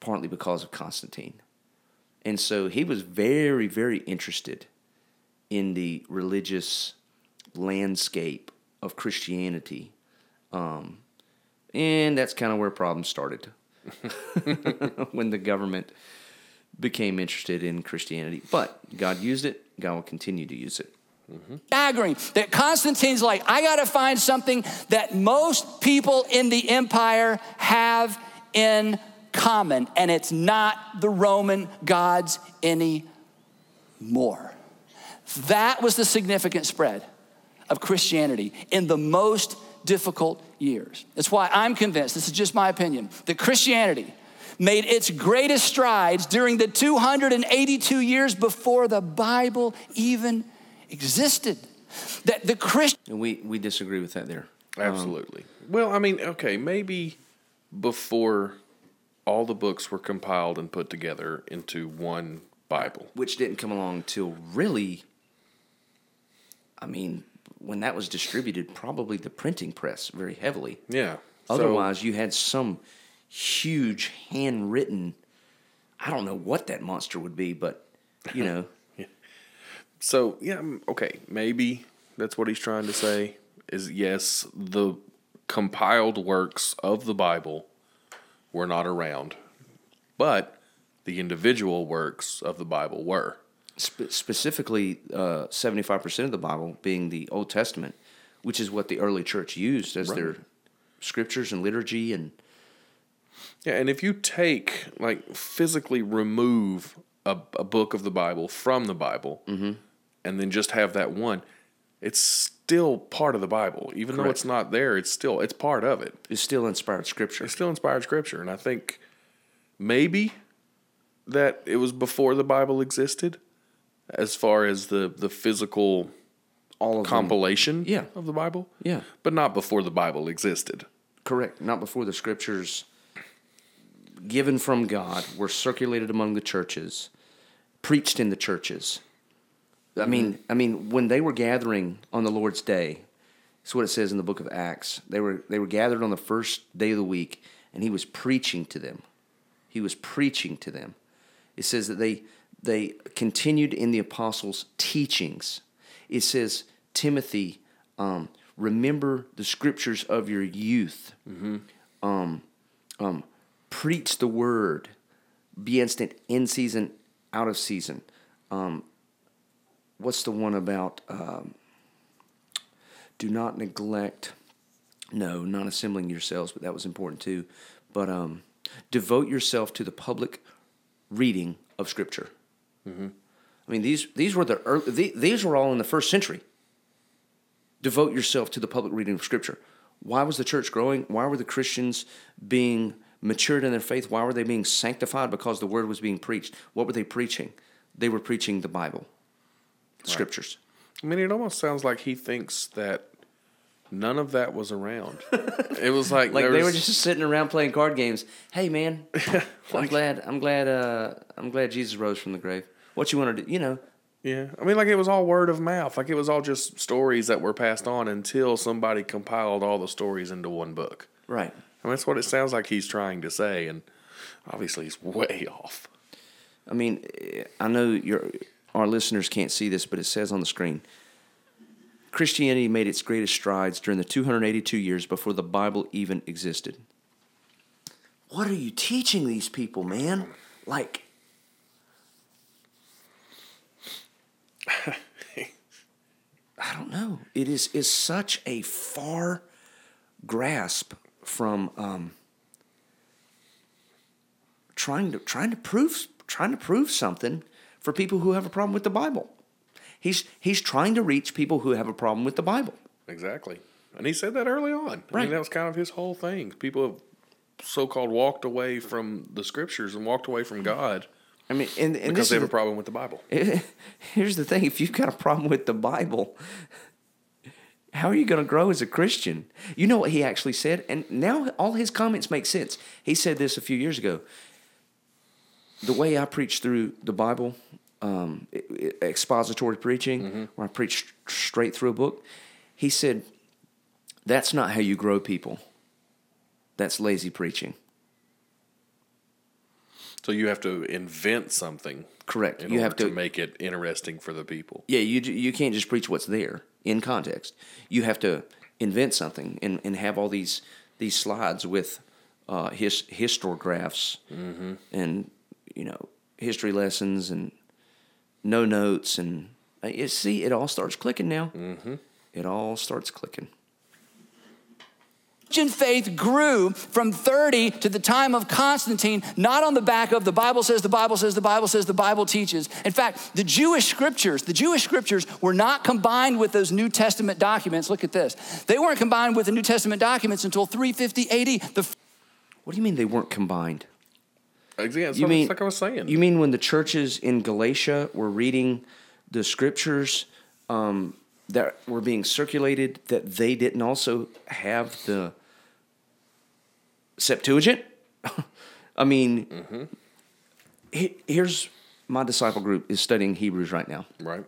partly because of Constantine. And so he was very, very interested in the religious landscape of Christianity. Um, and that's kind of where problems started when the government became interested in Christianity. But God used it. God will continue to use it. Mm-hmm. Staggering that Constantine's like, I got to find something that most people in the empire have in common, and it's not the Roman gods anymore. That was the significant spread of Christianity in the most difficult years. That's why I'm convinced, this is just my opinion, that Christianity made its greatest strides during the two hundred eighty-two years before the Bible even existed. That the Christ- we, we disagree with that there. Absolutely. Um, well, I mean, okay, maybe before all the books were compiled and put together into one Bible. Which didn't come along till really, I mean, when that was distributed, probably the printing press very heavily. Yeah. Otherwise, so, you had some huge handwritten, I don't know what that monster would be, but, you know. yeah. So, yeah, okay, maybe that's what he's trying to say, is yes, the compiled works of the Bible were not around, but the individual works of the Bible were. Spe- specifically, uh, seventy-five percent of the Bible, being the Old Testament, which is what the early church used as right. their scriptures and liturgy. And yeah, and if you take, like, physically remove a, a book of the Bible from the Bible, mm-hmm. and then just have that one, it's still part of the Bible. Even Correct. Though it's not there, it's still it's part of it. It's still inspired scripture. It's still inspired scripture. And I think maybe that it was before the Bible existed, as far as the, the physical all of compilation yeah. of the Bible. Yeah. But not before the Bible existed. Correct. Not before the scriptures given from God were circulated among the churches, preached in the churches. I mm-hmm. mean, I mean, when they were gathering on the Lord's Day, that's what it says in the book of Acts. They were they were gathered on the first day of the week, and he was preaching to them. He was preaching to them. It says that they they continued in the apostles' teachings. It says, Timothy, um, remember the scriptures of your youth. Mm-hmm. Um, um, preach the word. Be instant in season, out of season. Um, what's the one about? Um, do not neglect. No, not assembling yourselves, but that was important too. But um, devote yourself to the public reading of scripture. Mm-hmm. I mean, these these were the early, these were all in the first century. Devote yourself to the public reading of scripture. Why was the church growing? Why were the Christians being matured in their faith? Why were they being sanctified? Because the word was being preached. What were they preaching? They were preaching the Bible, the right. scriptures. I mean, it almost sounds like he thinks that none of that was around. It was like like they was... were just sitting around playing card games. Hey, man, like... I'm glad. I'm glad. Uh, I'm glad Jesus rose from the grave. What you want to do, you know. Yeah. I mean, like, it was all word of mouth. Like, it was all just stories that were passed on until somebody compiled all the stories into one book. Right. I mean, that's what it sounds like he's trying to say, and obviously he's way off. I mean, I know your our listeners can't see this, but it says on the screen, Christianity made its greatest strides during the two hundred eighty-two years before the Bible even existed. What are you teaching these people, man? Like... I don't know. It is is such a far grasp from um, trying to trying to prove trying to prove something for people who have a problem with the Bible. He's he's trying to reach people who have a problem with the Bible. Exactly, and he said that early on. Right. I mean, that was kind of his whole thing. People have so-called walked away from the scriptures and walked away from God. I mean, and, and because they have a problem with the Bible. Here's the thing: if you've got a problem with the Bible, how are you going to grow as a Christian? You know what he actually said, and now all his comments make sense. He said this a few years ago. The way I preach through the Bible, um, expository preaching, mm-hmm. where I preach straight through a book, he said, "That's not how you grow people. That's lazy preaching." So you have to invent something, correct? In you order have to, to make it interesting for the people. Yeah, you you can't just preach what's there in context. You have to invent something and, and have all these these slides with uh, his histographs mm-hmm. and you know history lessons and no notes and you see it all starts clicking now. Mm-hmm. It all starts clicking. Christian faith grew from thirty to the time of Constantine, not on the back of the Bible says, the Bible says, the Bible says, the Bible teaches. In fact, the Jewish scriptures, the Jewish scriptures were not combined with those New Testament documents. Look at this. They weren't combined with the New Testament documents until three fifty A D. The f- what do you mean they weren't combined? Exactly. That's you mean, like I was saying. You mean when the churches in Galatia were reading the scriptures, um, that were being circulated, that they didn't also have the Septuagint? I mean, mm-hmm. he, here's my disciple group is studying Hebrews right now. Right.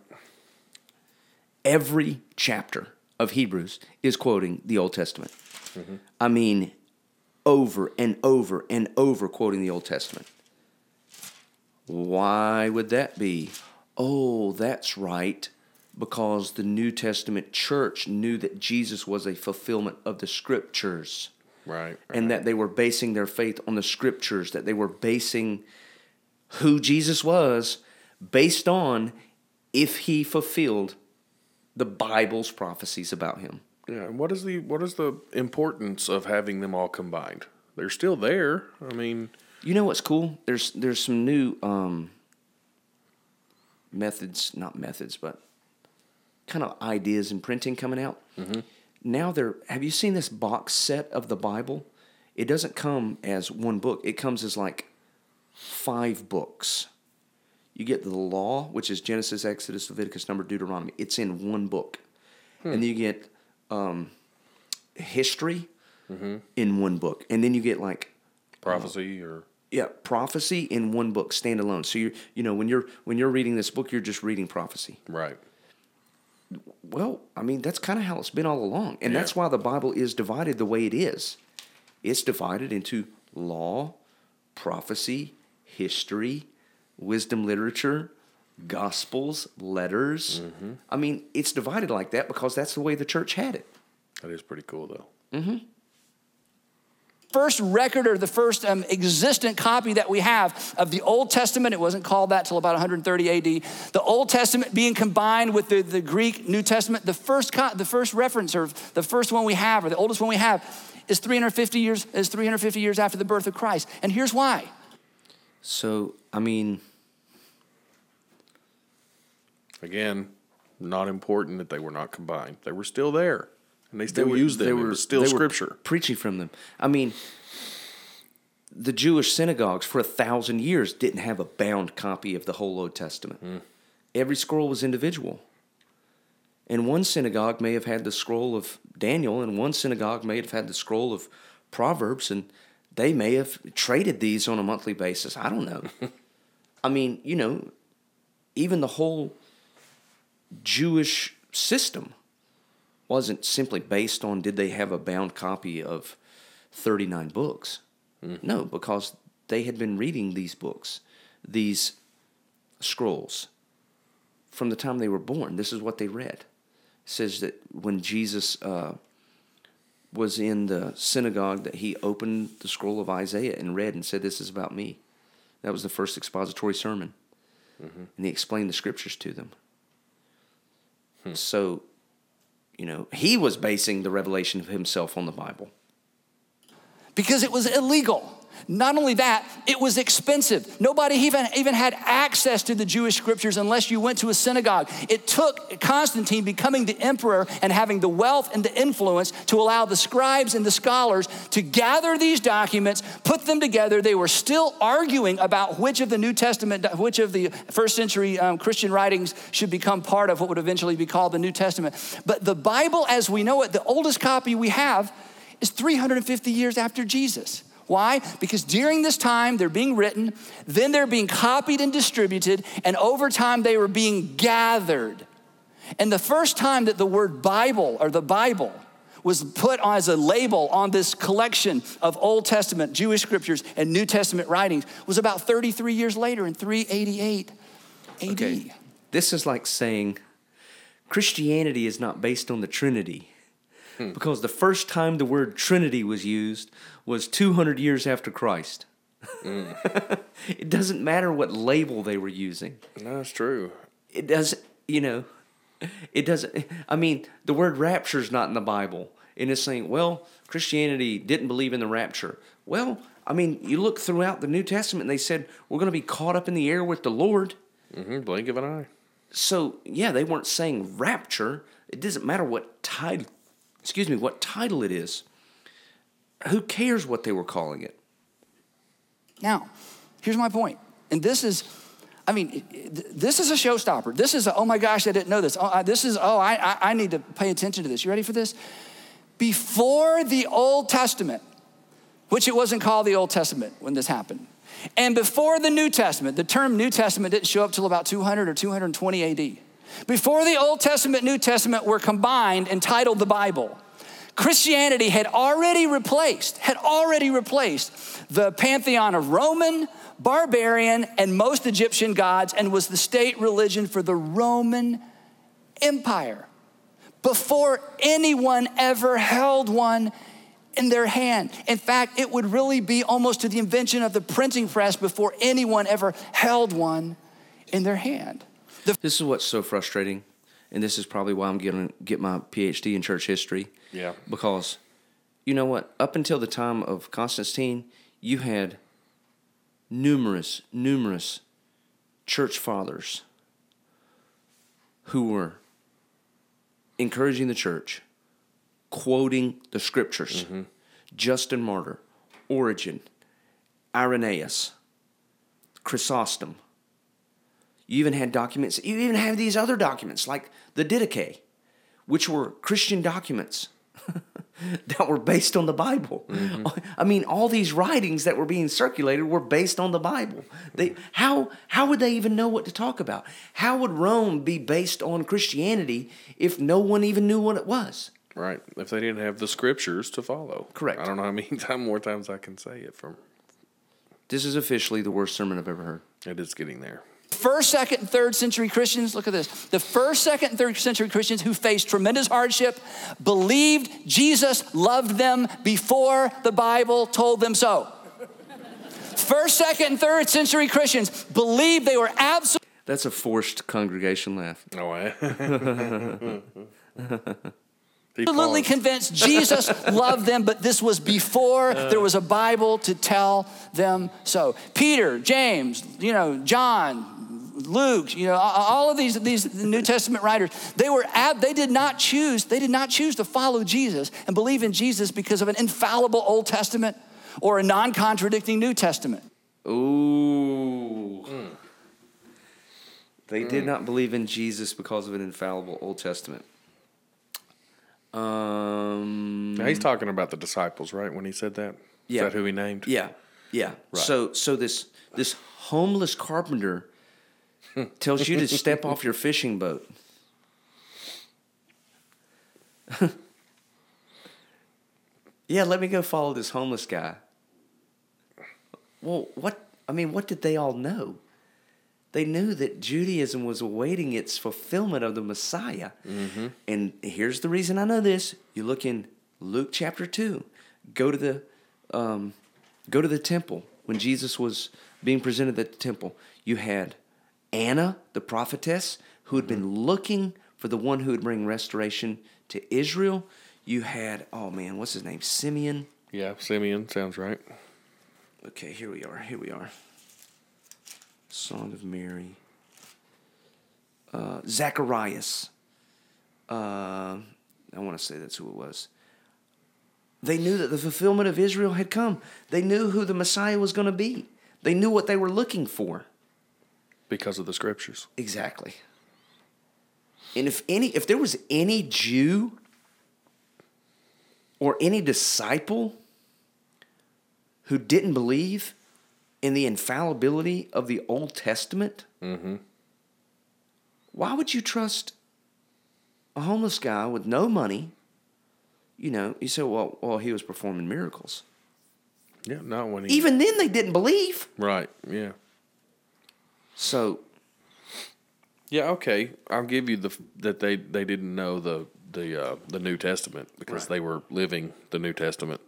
Every chapter of Hebrews is quoting the Old Testament. Mm-hmm. I mean, over and over and over quoting the Old Testament. Why would that be? Oh, that's right. Because the New Testament church knew that Jesus was a fulfillment of the scriptures. Right, right. And that they were basing their faith on the scriptures, that they were basing who Jesus was based on if he fulfilled the Bible's prophecies about him. Yeah, and what is the what is the importance of having them all combined? They're still there. I mean, you know what's cool? There's there's some new um, methods, not methods, but kind of ideas in printing coming out. Mm-hmm. Now they're. Have you seen this box set of the Bible? It doesn't come as one book. It comes as like five books. You get the law, which is Genesis, Exodus, Leviticus, Numbers, Deuteronomy. It's in one book. Hmm. And then you get um, history mm-hmm. in one book. And then you get like... Prophecy uh, or... Yeah, prophecy in one book, standalone. So, you you know, when you're when you're reading this book, you're just reading prophecy. Right. Well, I mean, that's kind of how it's been all along. And yeah. that's why the Bible is divided the way it is. It's divided into law, prophecy, history, wisdom literature, gospels, letters. Mm-hmm. I mean, it's divided like that because that's the way the church had it. That is pretty cool, though. Mm-hmm. First record or the first um, existent copy that we have of the Old Testament, it wasn't called that till about one thirty A D, the Old Testament being combined with the, the Greek New Testament, the first co- the first reference or the first one we have or the oldest one we have is three hundred fifty years is three hundred fifty years after the birth of Christ. And here's why. So, I mean... Again, not important that they were not combined. They were still there, and they still used them. It was still Scripture. Preaching from them. I mean, the Jewish synagogues for a thousand years didn't have a bound copy of the whole Old Testament. Mm. Every scroll was individual. And one synagogue may have had the scroll of Daniel, and one synagogue may have had the scroll of Proverbs, and they may have traded these on a monthly basis. I don't know. I mean, you know, even the whole... Jewish system wasn't simply based on did they have a bound copy of thirty-nine books. Mm-hmm. No, because they had been reading these books, these scrolls, from the time they were born. This is what they read. It says that when Jesus uh, was in the synagogue that he opened the scroll of Isaiah and read and said, "This is about me." That was the first expository sermon. Mm-hmm. And he explained the scriptures to them. So, you know, he was basing the revelation of himself on the Bible. Because it was illegal. Not only that, it was expensive. Nobody even, even had access to the Jewish scriptures unless you went to a synagogue. It took Constantine becoming the emperor and having the wealth and the influence to allow the scribes and the scholars to gather these documents, put them together. They were still arguing about which of the New Testament, which of the first century um, Christian writings should become part of what would eventually be called the New Testament. But the Bible as we know it, the oldest copy we have is three hundred fifty years after Jesus. Why? Because during this time, they're being written, then they're being copied and distributed, and over time, they were being gathered. And the first time that the word Bible or the Bible was put on as a label on this collection of Old Testament Jewish scriptures and New Testament writings was about thirty-three years later in three eighty-eight A D. Okay. This is like saying Christianity is not based on the Trinity. Hmm. Because the first time the word Trinity was used was two hundred years after Christ. Mm. It doesn't matter what label they were using. No, that's true. It doesn't, you know, it doesn't, I mean, the word rapture is not in the Bible. And it's saying, well, Christianity didn't believe in the rapture. Well, I mean, you look throughout the New Testament and they said, we're going to be caught up in the air with the Lord. Mm-hmm, blink of an eye. So, yeah, they weren't saying rapture. It doesn't matter what title. Excuse me, what title it is. Who cares what they were calling it? Now, here's my point. And this is, I mean, this is a showstopper. This is, a, oh my gosh, I didn't know this. Oh, I, this is, oh, I, I, I need to pay attention to this. You ready for this? Before the Old Testament, which it wasn't called the Old Testament when this happened, and before the New Testament, the term New Testament didn't show up till about two hundred or two twenty A D. Before the Old Testament, New Testament were combined and titled the Bible, Christianity had already replaced, had already replaced the pantheon of Roman, barbarian, and most Egyptian gods and was the state religion for the Roman Empire before anyone ever held one in their hand. In fact, it would really be almost to the invention of the printing press before anyone ever held one in their hand. This is what's so frustrating and this is probably why I'm going to get my P H D in church history. Yeah. Because, you know what, up until the time of Constantine, you had numerous, numerous church fathers who were encouraging the church, quoting the scriptures. Mm-hmm. Justin Martyr, Origen, Irenaeus, Chrysostom. You even had documents, you even have these other documents like the Didache, which were Christian documents that were based on the Bible. Mm-hmm. I mean, all these writings that were being circulated were based on the Bible. They, how, how would they even know what to talk about? How would Rome be based on Christianity if no one even knew what it was? Right, if they didn't have the scriptures to follow. Correct. I don't know how many time, more times I can say it from. This is officially the worst sermon I've ever heard. It is getting there. First, second, and third century Christians, look at this. The first, second, and third century Christians who faced tremendous hardship believed Jesus loved them before the Bible told them so. First, second, and third century Christians believed they were absolutely... That's a forced congregation laugh. No way. Absolutely convinced Jesus loved them, but this was before uh, there was a Bible to tell them so. Peter, James, you know, John, Luke, you know, all of these these New Testament writers, they were ab- they did not choose they did not choose to follow Jesus and believe in Jesus because of an infallible Old Testament or a non-contradicting New Testament. Ooh. Mm. They mm. did not believe in Jesus because of an infallible Old Testament. Um, now he's talking about the disciples, right? When he said that, yeah. Is that who he named? Yeah, yeah. Right. So, so this this homeless carpenter tells you to step off your fishing boat. Yeah, let me go follow this homeless guy. Well, what I mean, what did they all know? They knew that Judaism was awaiting its fulfillment of the Messiah. Mm-hmm. And here's the reason I know this. You look in Luke chapter two. Go to the um, go to the temple. When Jesus was being presented at the temple, you had Anna, the prophetess, who had mm-hmm. been looking for the one who would bring restoration to Israel. You had, oh man, what's his name? Simeon? Yeah, Simeon. Sounds right. Okay, here we are. Here we are. Song of Mary, uh, Zacharias, uh, I want to say that's who it was. They knew that the fulfillment of Israel had come. They knew who the Messiah was going to be. They knew what they were looking for. Because of the scriptures. Exactly. And if any, if there was any Jew or any disciple who didn't believe in the infallibility of the Old Testament, mm-hmm. why would you trust a homeless guy with no money? You know, you say, well, well, he was performing miracles. Yeah, not when he... Even then they didn't believe. Right, yeah. So... Yeah, okay, I'll give you the that they, they didn't know the, the, uh, the New Testament because right. they were living the New Testament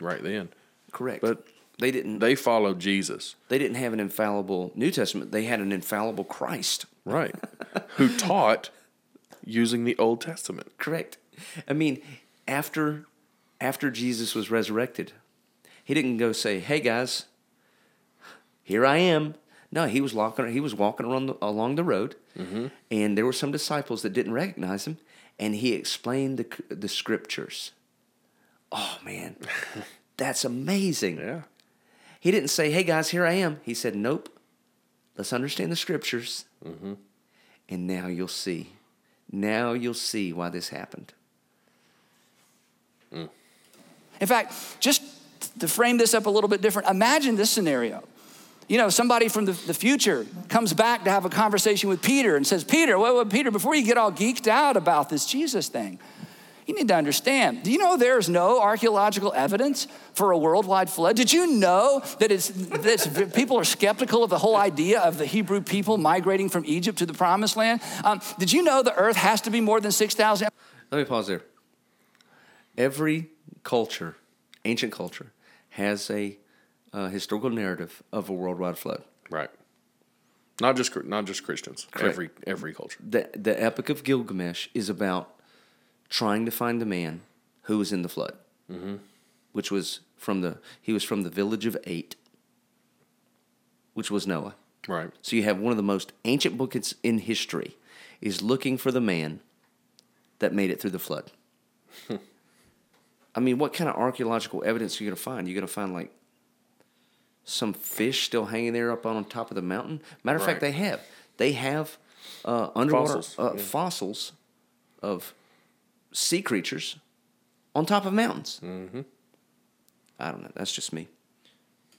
right then. Correct. But... They didn't. They followed Jesus. They didn't have an infallible New Testament. They had an infallible Christ. Right. Who taught using the Old Testament. Correct. I mean, after after Jesus was resurrected, he didn't go say, hey, guys, here I am. No, he was walking, he was walking around the, along the road, mm-hmm. and there were some disciples that didn't recognize him, and he explained the the scriptures. Oh, man. That's amazing. Yeah. He didn't say, hey, guys, here I am. He said, nope, let's understand the scriptures. Mm-hmm. And now you'll see. Now you'll see why this happened. Mm. In fact, just to frame this up a little bit different, imagine this scenario. You know, somebody from the, the future comes back to have a conversation with Peter and says, Peter, well, well, Peter, before you get all geeked out about this Jesus thing, you need to understand. Do you know there's no archaeological evidence for a worldwide flood? Did you know that it's, that it's people are skeptical of the whole idea of the Hebrew people migrating from Egypt to the Promised Land? Um, did you know the earth has to be more than six thousand? Let me pause there. Every culture, ancient culture, has a uh, historical narrative of a worldwide flood. Right. Not just not just Christians. Correct. Every every culture. The the Epic of Gilgamesh is about trying to find the man who was in the flood, mm-hmm. which was from the he was from the village of eight, which was Noah. Right. So you have one of the most ancient books in history is looking for the man that made it through the flood. I mean, what kind of archaeological evidence are you going to find? You're going to find, like, some fish still hanging there up on top of the mountain? Matter of right. fact, they have. They have uh, underwater fossils. Uh, yeah. fossils of sea creatures on top of mountains. Mm-hmm. I don't know. That's just me.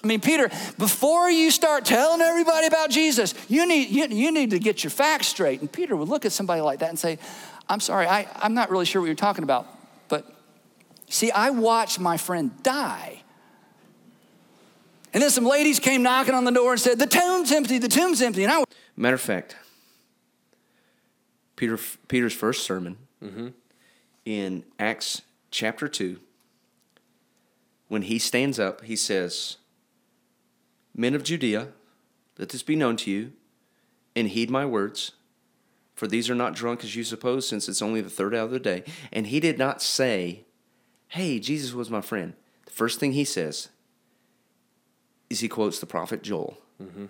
I mean, Peter, before you start telling everybody about Jesus, you need you, you need to get your facts straight. And Peter would look at somebody like that and say, I'm sorry, I, I'm not really sure what you're talking about. But, see, I watched my friend die. And then some ladies came knocking on the door and said, the tomb's empty, the tomb's empty. And I w- Matter of fact, Peter Peter's first sermon mm-hmm. in Acts chapter two, when he stands up, he says, men of Judea, let this be known to you, and heed my words, for these are not drunk as you suppose, since it's only the third hour of the day. And he did not say, hey, Jesus was my friend. The first thing he says is he quotes the prophet Joel. Mm-hmm. And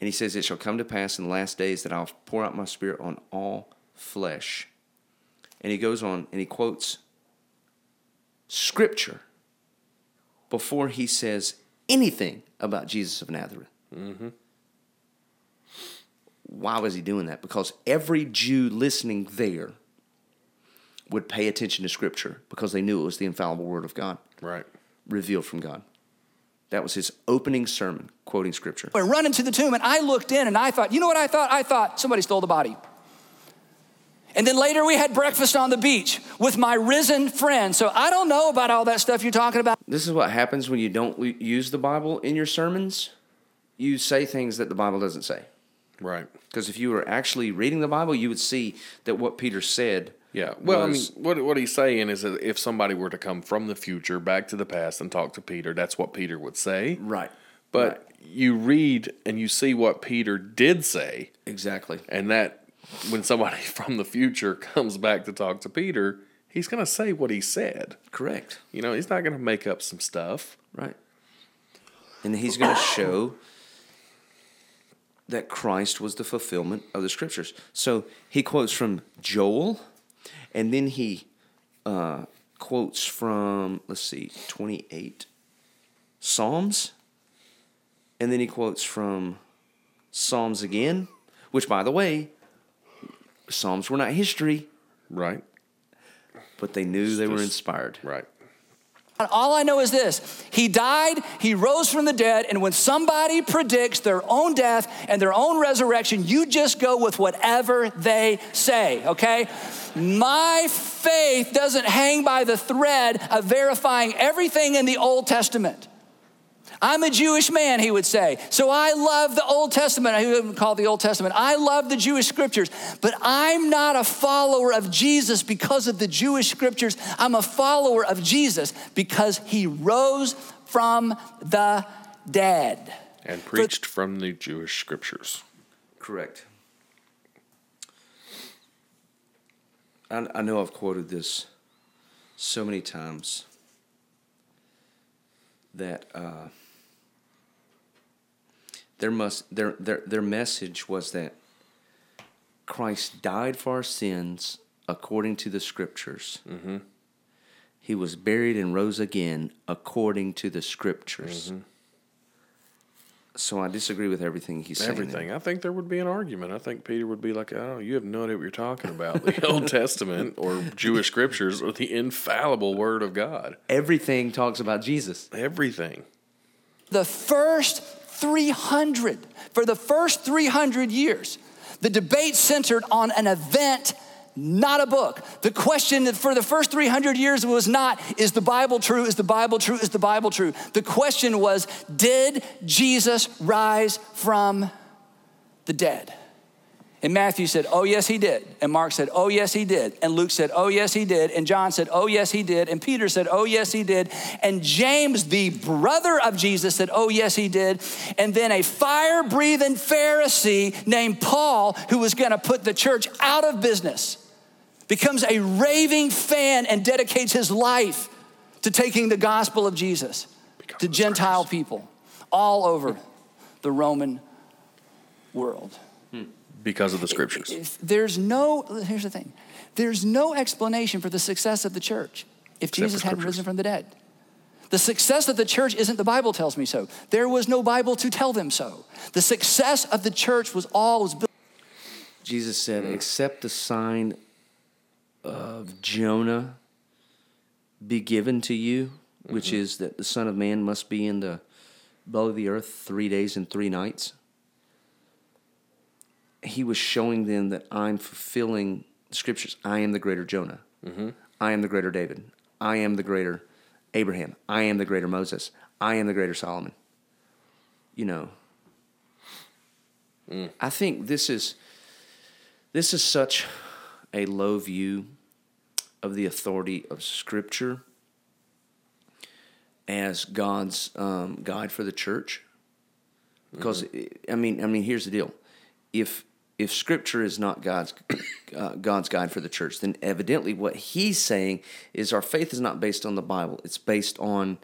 he says, it shall come to pass in the last days that I'll pour out my spirit on all flesh. And he goes on and he quotes Scripture before he says anything about Jesus of Nazareth. Mm-hmm. Why was he doing that? Because every Jew listening there would pay attention to Scripture because they knew it was the infallible Word of God. Right. Revealed from God. That was his opening sermon, quoting Scripture. We're running to the tomb, and I looked in, and I thought, you know what I thought? I thought somebody stole the body. And then later we had breakfast on the beach with my risen friend. So I don't know about all that stuff you're talking about. This is what happens when you don't use the Bible in your sermons. You say things that the Bible doesn't say. Right. Because if you were actually reading the Bible, you would see that what Peter said. Yeah. Well, was, I mean, what, what he's saying is that if somebody were to come from the future back to the past and talk to Peter, that's what Peter would say. Right. But right. you read and you see what Peter did say. Exactly. And that, when somebody from the future comes back to talk to Peter, he's going to say what he said. Correct. You know, he's not going to make up some stuff. Right. And he's going to show that Christ was the fulfillment of the Scriptures. So he quotes from Joel, and then he uh, quotes from, let's see, twenty-eight Psalms, and then he quotes from Psalms again, which, by the way, Psalms were not history. Right. But they knew they were inspired. Right. All I know is this. He died, he rose from the dead, and when somebody predicts their own death and their own resurrection, you just go with whatever they say, okay? My faith doesn't hang by the thread of verifying everything in the Old Testament. I'm a Jewish man, he would say. So I love the Old Testament. He wouldn't call it the Old Testament. I love the Jewish Scriptures. But I'm not a follower of Jesus because of the Jewish Scriptures. I'm a follower of Jesus because he rose from the dead. And preached For- from the Jewish Scriptures. Correct. I, I know I've quoted this so many times that... Uh, Their, must, their, their, their message was that Christ died for our sins according to the Scriptures. Mm-hmm. He was buried and rose again according to the Scriptures. Mm-hmm. So I disagree with everything he's everything. saying. Everything. I think there would be an argument. I think Peter would be like, oh, you have no idea what you're talking about. The Old Testament or Jewish Scriptures or the infallible Word of God. Everything talks about Jesus. Everything. The first... three hundred. For the first three hundred years, the debate centered on an event, not a book. The question that for the first three hundred years was not, is the Bible true? Is the Bible true? Is the Bible true? The question was, did Jesus rise from the dead? And Matthew said, oh, yes, he did. And Mark said, oh, yes, he did. And Luke said, oh, yes, he did. And John said, oh, yes, he did. And Peter said, oh, yes, he did. And James, the brother of Jesus, said, oh, yes, he did. And then a fire-breathing Pharisee named Paul, who was going to put the church out of business, becomes a raving fan and dedicates his life to taking the gospel of Jesus to Gentile people all over the Roman world. Because of the scriptures. If there's no, here's the thing. There's no explanation for the success of the church if Except Jesus hadn't risen from the dead. The success of the church isn't the Bible tells me so. There was no Bible to tell them so. The success of the church was always built. Jesus said, except the sign of Jonah be given to you, which mm-hmm. is that the Son of Man must be in the belly of the earth three days and three nights. He was showing them that I'm fulfilling the scriptures. I am the greater Jonah. Mm-hmm. I am the greater David. I am the greater Abraham. I am the greater Moses. I am the greater Solomon. You know, mm. I think this is this is such a low view of the authority of scripture as God's um, guide for the church. Because mm-hmm. I mean, I mean, here's the deal: if If Scripture is not God's uh, God's guide for the church, then evidently what he's saying is our faith is not based on the Bible. It's based on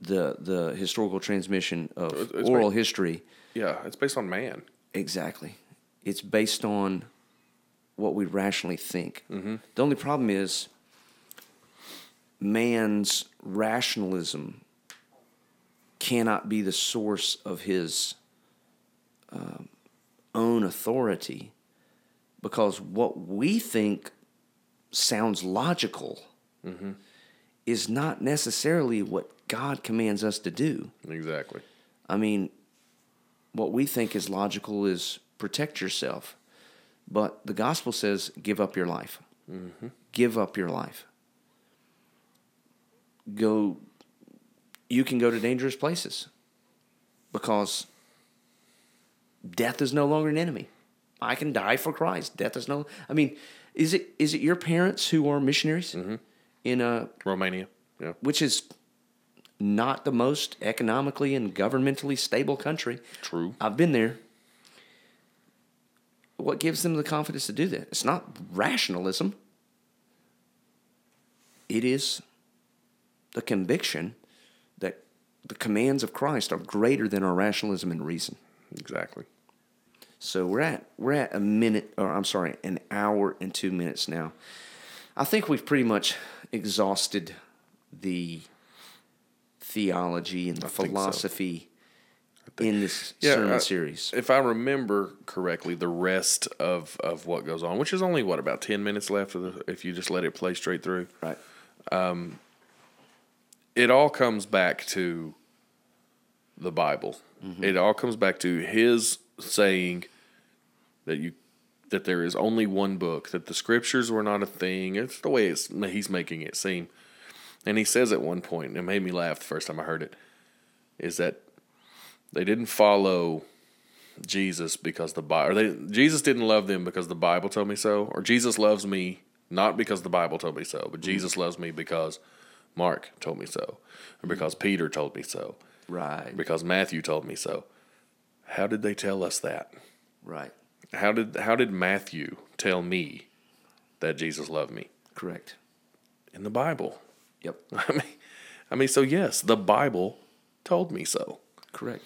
the the historical transmission of it's oral based, history. Yeah, it's based on man. Exactly. It's based on what we rationally think. Mm-hmm. The only problem is man's rationalism cannot be the source of his Um, own authority, because what we think sounds logical mm-hmm. is not necessarily what God commands us to do. Exactly. I mean, what we think is logical is protect yourself, but the gospel says give up your life. Mm-hmm. Give up your life. Go. You can go to dangerous places because death is no longer an enemy. I can die for Christ. Death is no... I mean, is it is it your parents who are missionaries mm-hmm. in uh, Romania, yeah. which is not the most economically and governmentally stable country? True. I've been there. What gives them the confidence to do that? It's not rationalism. It is the conviction that the commands of Christ are greater than our rationalism and reason. Exactly. So we're at we're at a minute, or I'm sorry, an hour and two minutes now. I think we've pretty much exhausted the theology and the I philosophy so. in this yeah, sermon I, series. If I remember correctly, the rest of, of what goes on, which is only, what, about ten minutes left of the, if you just let it play straight through. Right. Um, it all comes back to the Bible. Mm-hmm. It all comes back to his saying that you that there is only one book, that the scriptures were not a thing. It's the way it's, he's making it seem. And he says at one point, and it made me laugh the first time I heard it, is that they didn't follow Jesus because the Bible, or they, Jesus didn't love them because the Bible told me so, or Jesus loves me not because the Bible told me so, but mm-hmm. Jesus loves me because Mark told me so, or because mm-hmm. Peter told me so. Right. Because Matthew told me so. How did they tell us that? Right. How did how did Matthew tell me that Jesus loved me? Correct. In the Bible. Yep. I mean, I mean, so yes, the Bible told me so. Correct.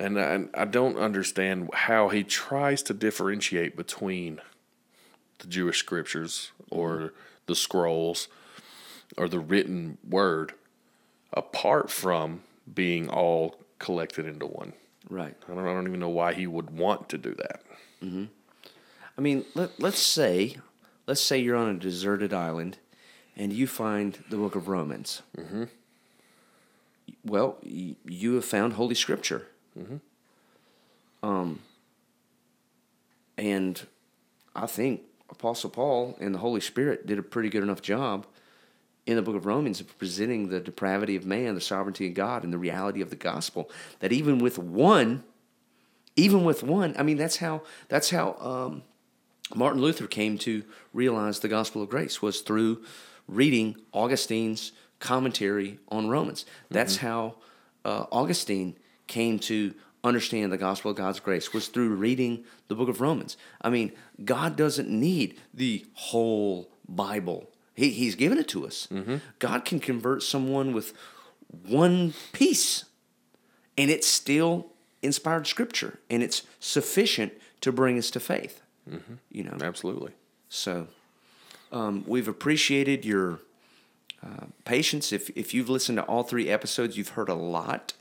And I, I don't understand how he tries to differentiate between the Jewish scriptures or the scrolls or the written word apart from being all collected into one. Right. I don't, I don't even know why he would want to do that. Mm-hmm. I mean, let, let's say, let's say you're on a deserted island and you find the book of Romans. Mm-hmm. Well, y- you have found Holy Scripture. Mm-hmm. Um, and I think Apostle Paul and the Holy Spirit did a pretty good enough job in the book of Romans, presenting the depravity of man, the sovereignty of God, and the reality of the gospel, that even with one, even with one, I mean, that's how that's how um, Martin Luther came to realize the gospel of grace, was through reading Augustine's commentary on Romans. That's mm-hmm. how uh, Augustine came to understand the gospel of God's grace, was through reading the book of Romans. I mean, God doesn't need the whole Bible. He, he's given it to us. Mm-hmm. God can convert someone with one piece, and it's still inspired Scripture, and it's sufficient to bring us to faith. Mm-hmm. You know, absolutely. So, um, we've appreciated your uh, patience. If if you've listened to all three episodes, you've heard a lot.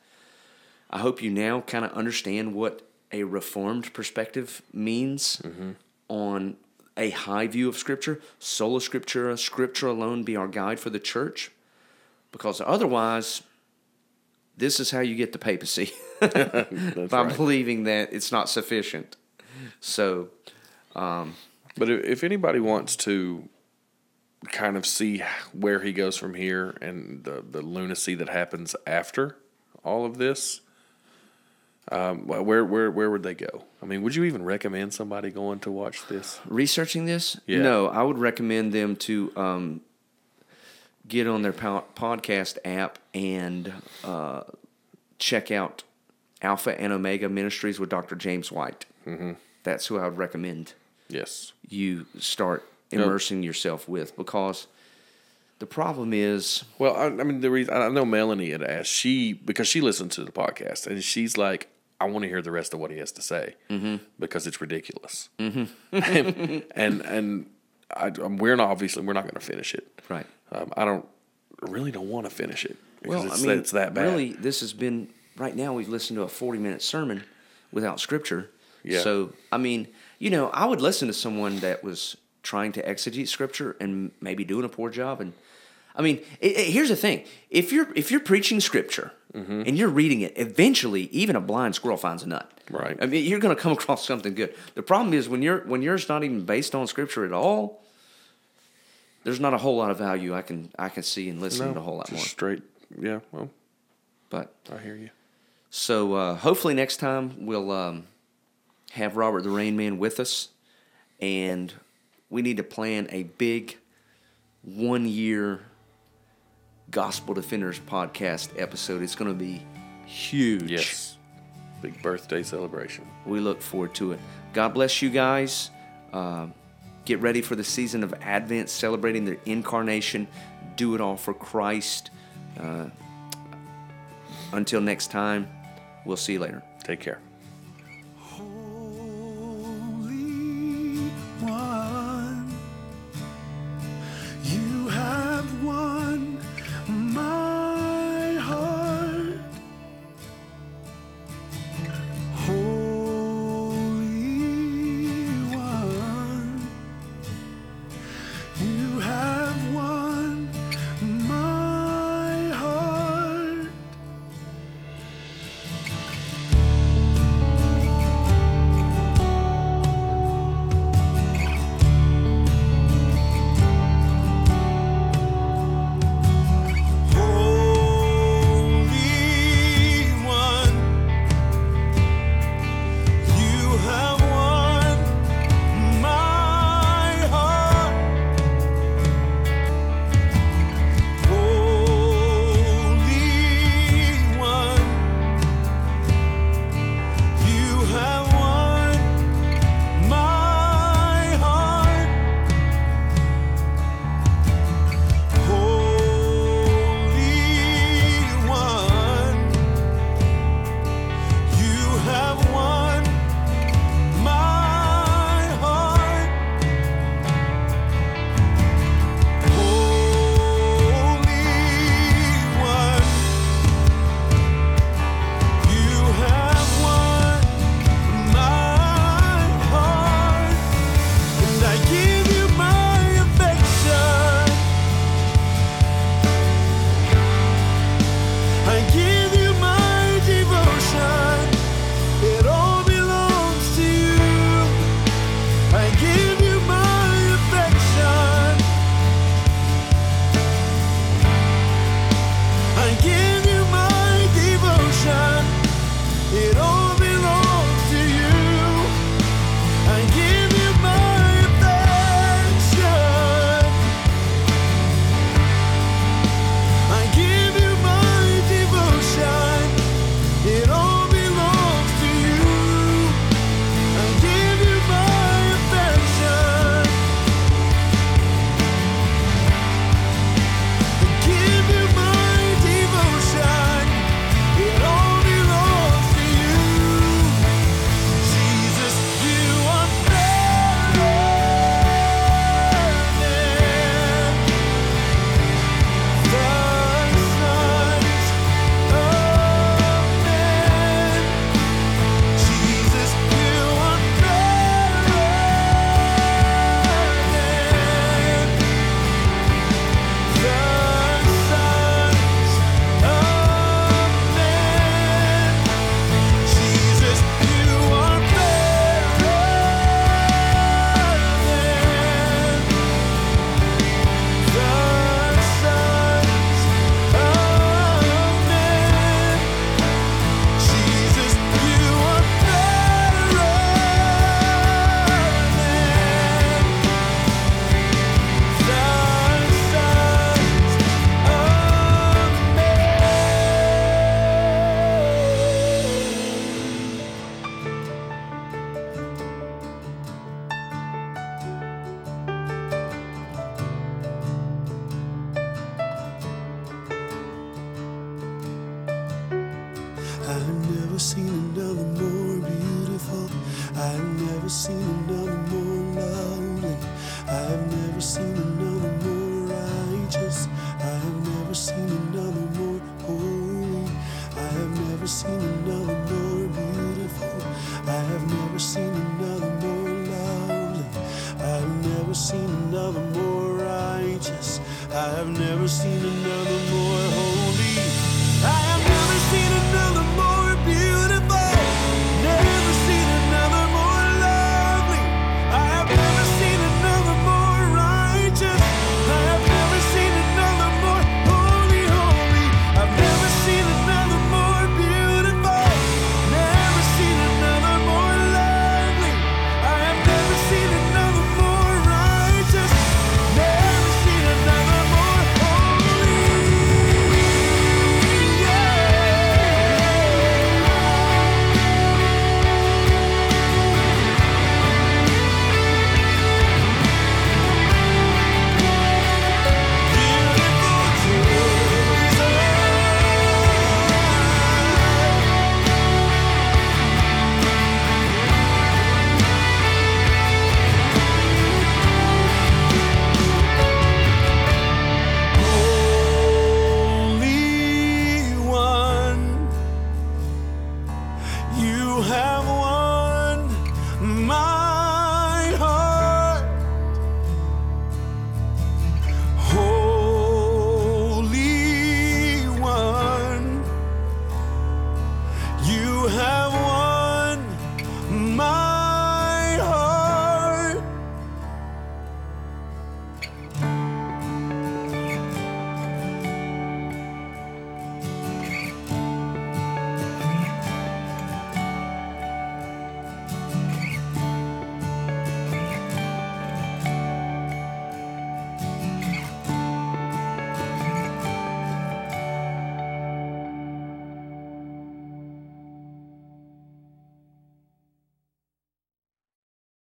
I hope you now kind of understand what a Reformed perspective means mm-hmm. on a high view of Scripture. Sola Scriptura, Scripture alone, be our guide for the church, because otherwise, this is how you get the papacy, by right. believing that it's not sufficient. So, um, but if anybody wants to kind of see where he goes from here and the, the lunacy that happens after all of this, um, where where where would they go? I mean, would you even recommend somebody going to watch this? Researching this? Yeah. No, I would recommend them to um, get on their po- podcast app and uh, check out Alpha and Omega Ministries with Doctor James White. Mm-hmm. That's who I would recommend. Yes, you start immersing nope. yourself with, because the problem is, well, I, I mean, the reason I know Melanie had asked, she because she listens to the podcast and she's like, I want to hear the rest of what he has to say mm-hmm. because it's ridiculous, mm-hmm. and and, and I, we're not obviously we're not going to finish it, right? Um, I don't I really don't want to finish it because well, it's, I mean, it's that bad. Really, this has been right now. We've listened to a forty-minute sermon without Scripture. Yeah. So, I mean, you know, I would listen to someone that was trying to exegete Scripture and maybe doing a poor job. And I mean, it, it, here's the thing. If you're if you're preaching Scripture mm-hmm. and you're reading it, eventually even a blind squirrel finds a nut. Right. I mean, you're going to come across something good. The problem is when you're when yours not even based on Scripture at all, there's not a whole lot of value I can I can see in listening no, to a whole lot just more. Straight. Yeah, well. But I hear you. So, uh, hopefully next time we'll um, have Robert the Rain Man with us, and we need to plan a big one-year Gospel Defenders podcast episode. It's going to be huge. Yes. Big birthday celebration. We look forward to it. God bless you guys. Uh, get ready for the season of Advent, celebrating the incarnation. Do it all for Christ. Uh, until next time, we'll see you later. Take care. never seen another more lovely. I have never seen another more righteous. I have never seen another more holy. I have never seen another more beautiful. I have never seen another more lovely. I have never seen another more righteous. I have never seen another more